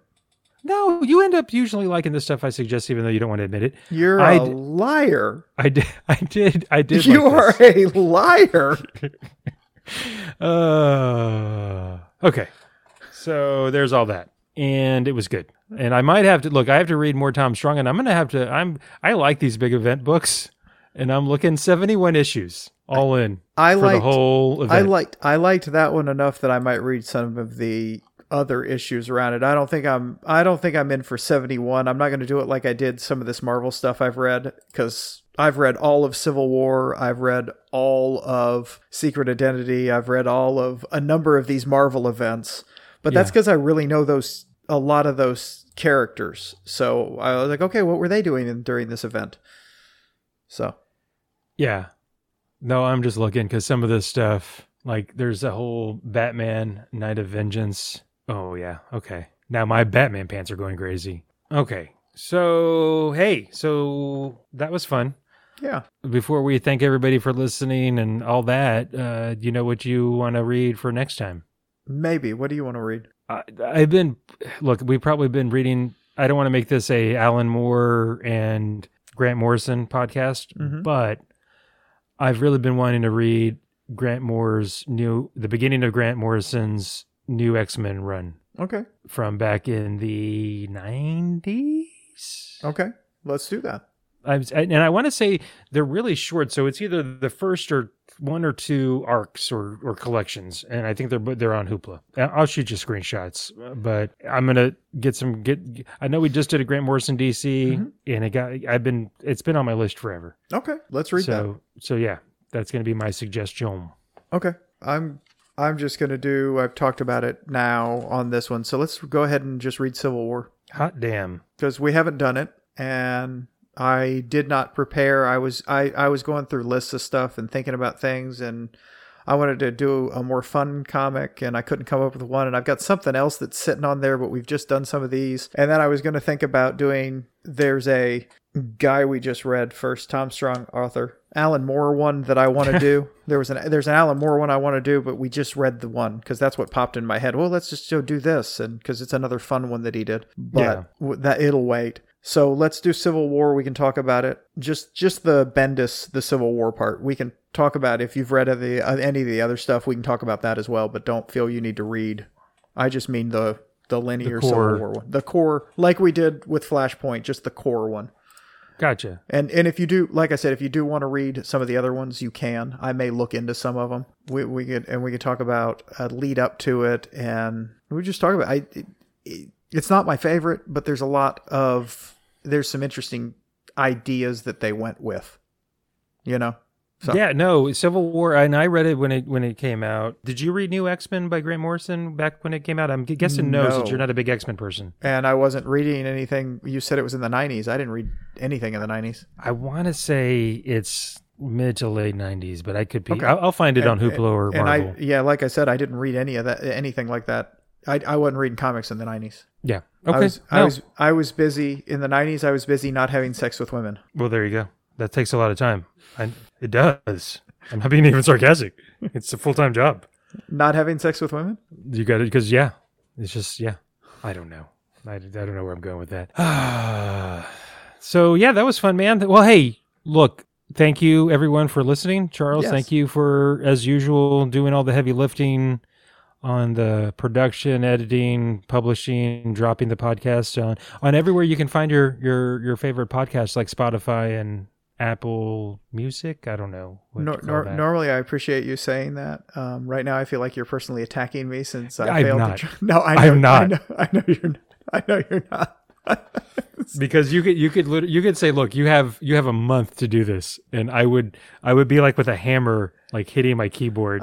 No, you end up usually liking the stuff I suggest, even though you don't want to admit it. You're a liar. I did. You like are this. A liar. Okay. So there's all that, and it was good. And I might have to look. I have to read more Tom Strong, and I'm going to have to. I like these big event books. And I'm looking 71 issues all in the whole event. I liked that one enough that I might read some of the other issues around it. I don't think I'm in for 71. I'm not going to do it like I did some of this Marvel stuff I've read, because I've read all of Civil War. I've read all of Secret Identity. I've read all of a number of these Marvel events. But that's because I really know a lot of those characters. So I was like, okay, what were they doing during this event? So. Yeah. No, I'm just looking because some of this stuff, like there's a whole Batman Night of Vengeance. Oh, yeah. Okay. Now my Batman pants are going crazy. Okay. So, hey, that was fun. Yeah. Before we thank everybody for listening and all that, you know what you want to read for next time? Maybe. What do you want to read? We've probably been reading. I don't want to make this a Alan Moore and Grant Morrison podcast, but I've really been wanting to read the beginning of Grant Morrison's new X-Men run. Okay. From back in the 90s. Okay. Let's do that. I want to say they're really short, so it's either the first or one or two arcs or collections, and I think they're on Hoopla. I'll shoot you screenshots, but I'm gonna get. I know we just did a Grant Morrison DC, and it's been on my list forever. Okay, let's read that. So yeah, that's gonna be my suggestion. Okay, I'm just gonna do. I've talked about it now on this one, so let's go ahead and just read Civil War. Hot damn, because we haven't done it, and I did not prepare. I was going through lists of stuff and thinking about things, and I wanted to do a more fun comic, and I couldn't come up with one, and I've got something else that's sitting on there, but we've just done some of these. And then I was going to think about there's a guy we just read first, Tom Strong, author, Alan Moore one that I want to do. There's an Alan Moore one I want to do, but we just read the one because that's what popped in my head. Well, let's just go do this, and because it's another fun one that he did, but that it'll wait. So let's do Civil War. We can talk about it. Just the Bendis, the Civil War part. We can talk about if you've read any of the other stuff. We can talk about that as well. But don't feel you need to read. I just mean the linear Civil War one, the core, like we did with Flashpoint, just the core one. Gotcha. And if you do, like I said, if you do want to read some of the other ones, you can. I may look into some of them. We could talk about a lead up to it, and we just talk about it's not my favorite, but there's a lot of. There's some interesting ideas that they went with, you know? So. Yeah, no, Civil War, and I read it when it came out. Did you read New X-Men by Grant Morrison back when it came out? I'm guessing no, since you're not a big X-Men person. And I wasn't reading anything. You said it was in the 90s. I didn't read anything in the 90s. I want to say it's mid to late 90s, but I could be... Okay. I'll find it on Hoopla or Marvel. Like I said, I didn't read anything like that. I wasn't reading comics in the 90s. Yeah. Okay. I was busy in the 90s. I was busy not having sex with women. Well, there you go. That takes a lot of time. It does. I'm not being even sarcastic. It's a full-time job. Not having sex with women? You got it. Because, it's just, I don't know. I don't know where I'm going with that. So, that was fun, man. Well, hey, look. Thank you, everyone, for listening. Charles, Thank you for, as usual, doing all the heavy lifting on the production, editing, publishing, dropping the podcast on everywhere you can find your favorite podcasts, like Spotify and Apple Music. I don't know. Normally, I appreciate you saying that. Right now, I feel like you're personally attacking me since I failed. I know you're not. Because you could say, look, you have a month to do this, and I would be like with a hammer, like hitting my keyboard.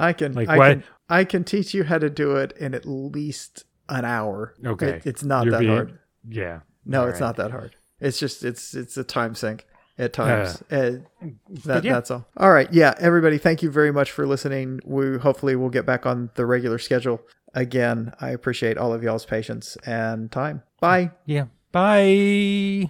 I can teach you how to do it in at least an hour. Okay, it's not that hard. Yeah, no, it's not that hard. It's just it's a time sink at times. That's all. All right, yeah, everybody, thank you very much for listening. We hopefully will get back on the regular schedule again. I appreciate all of y'all's patience and time. Bye. Yeah. Bye.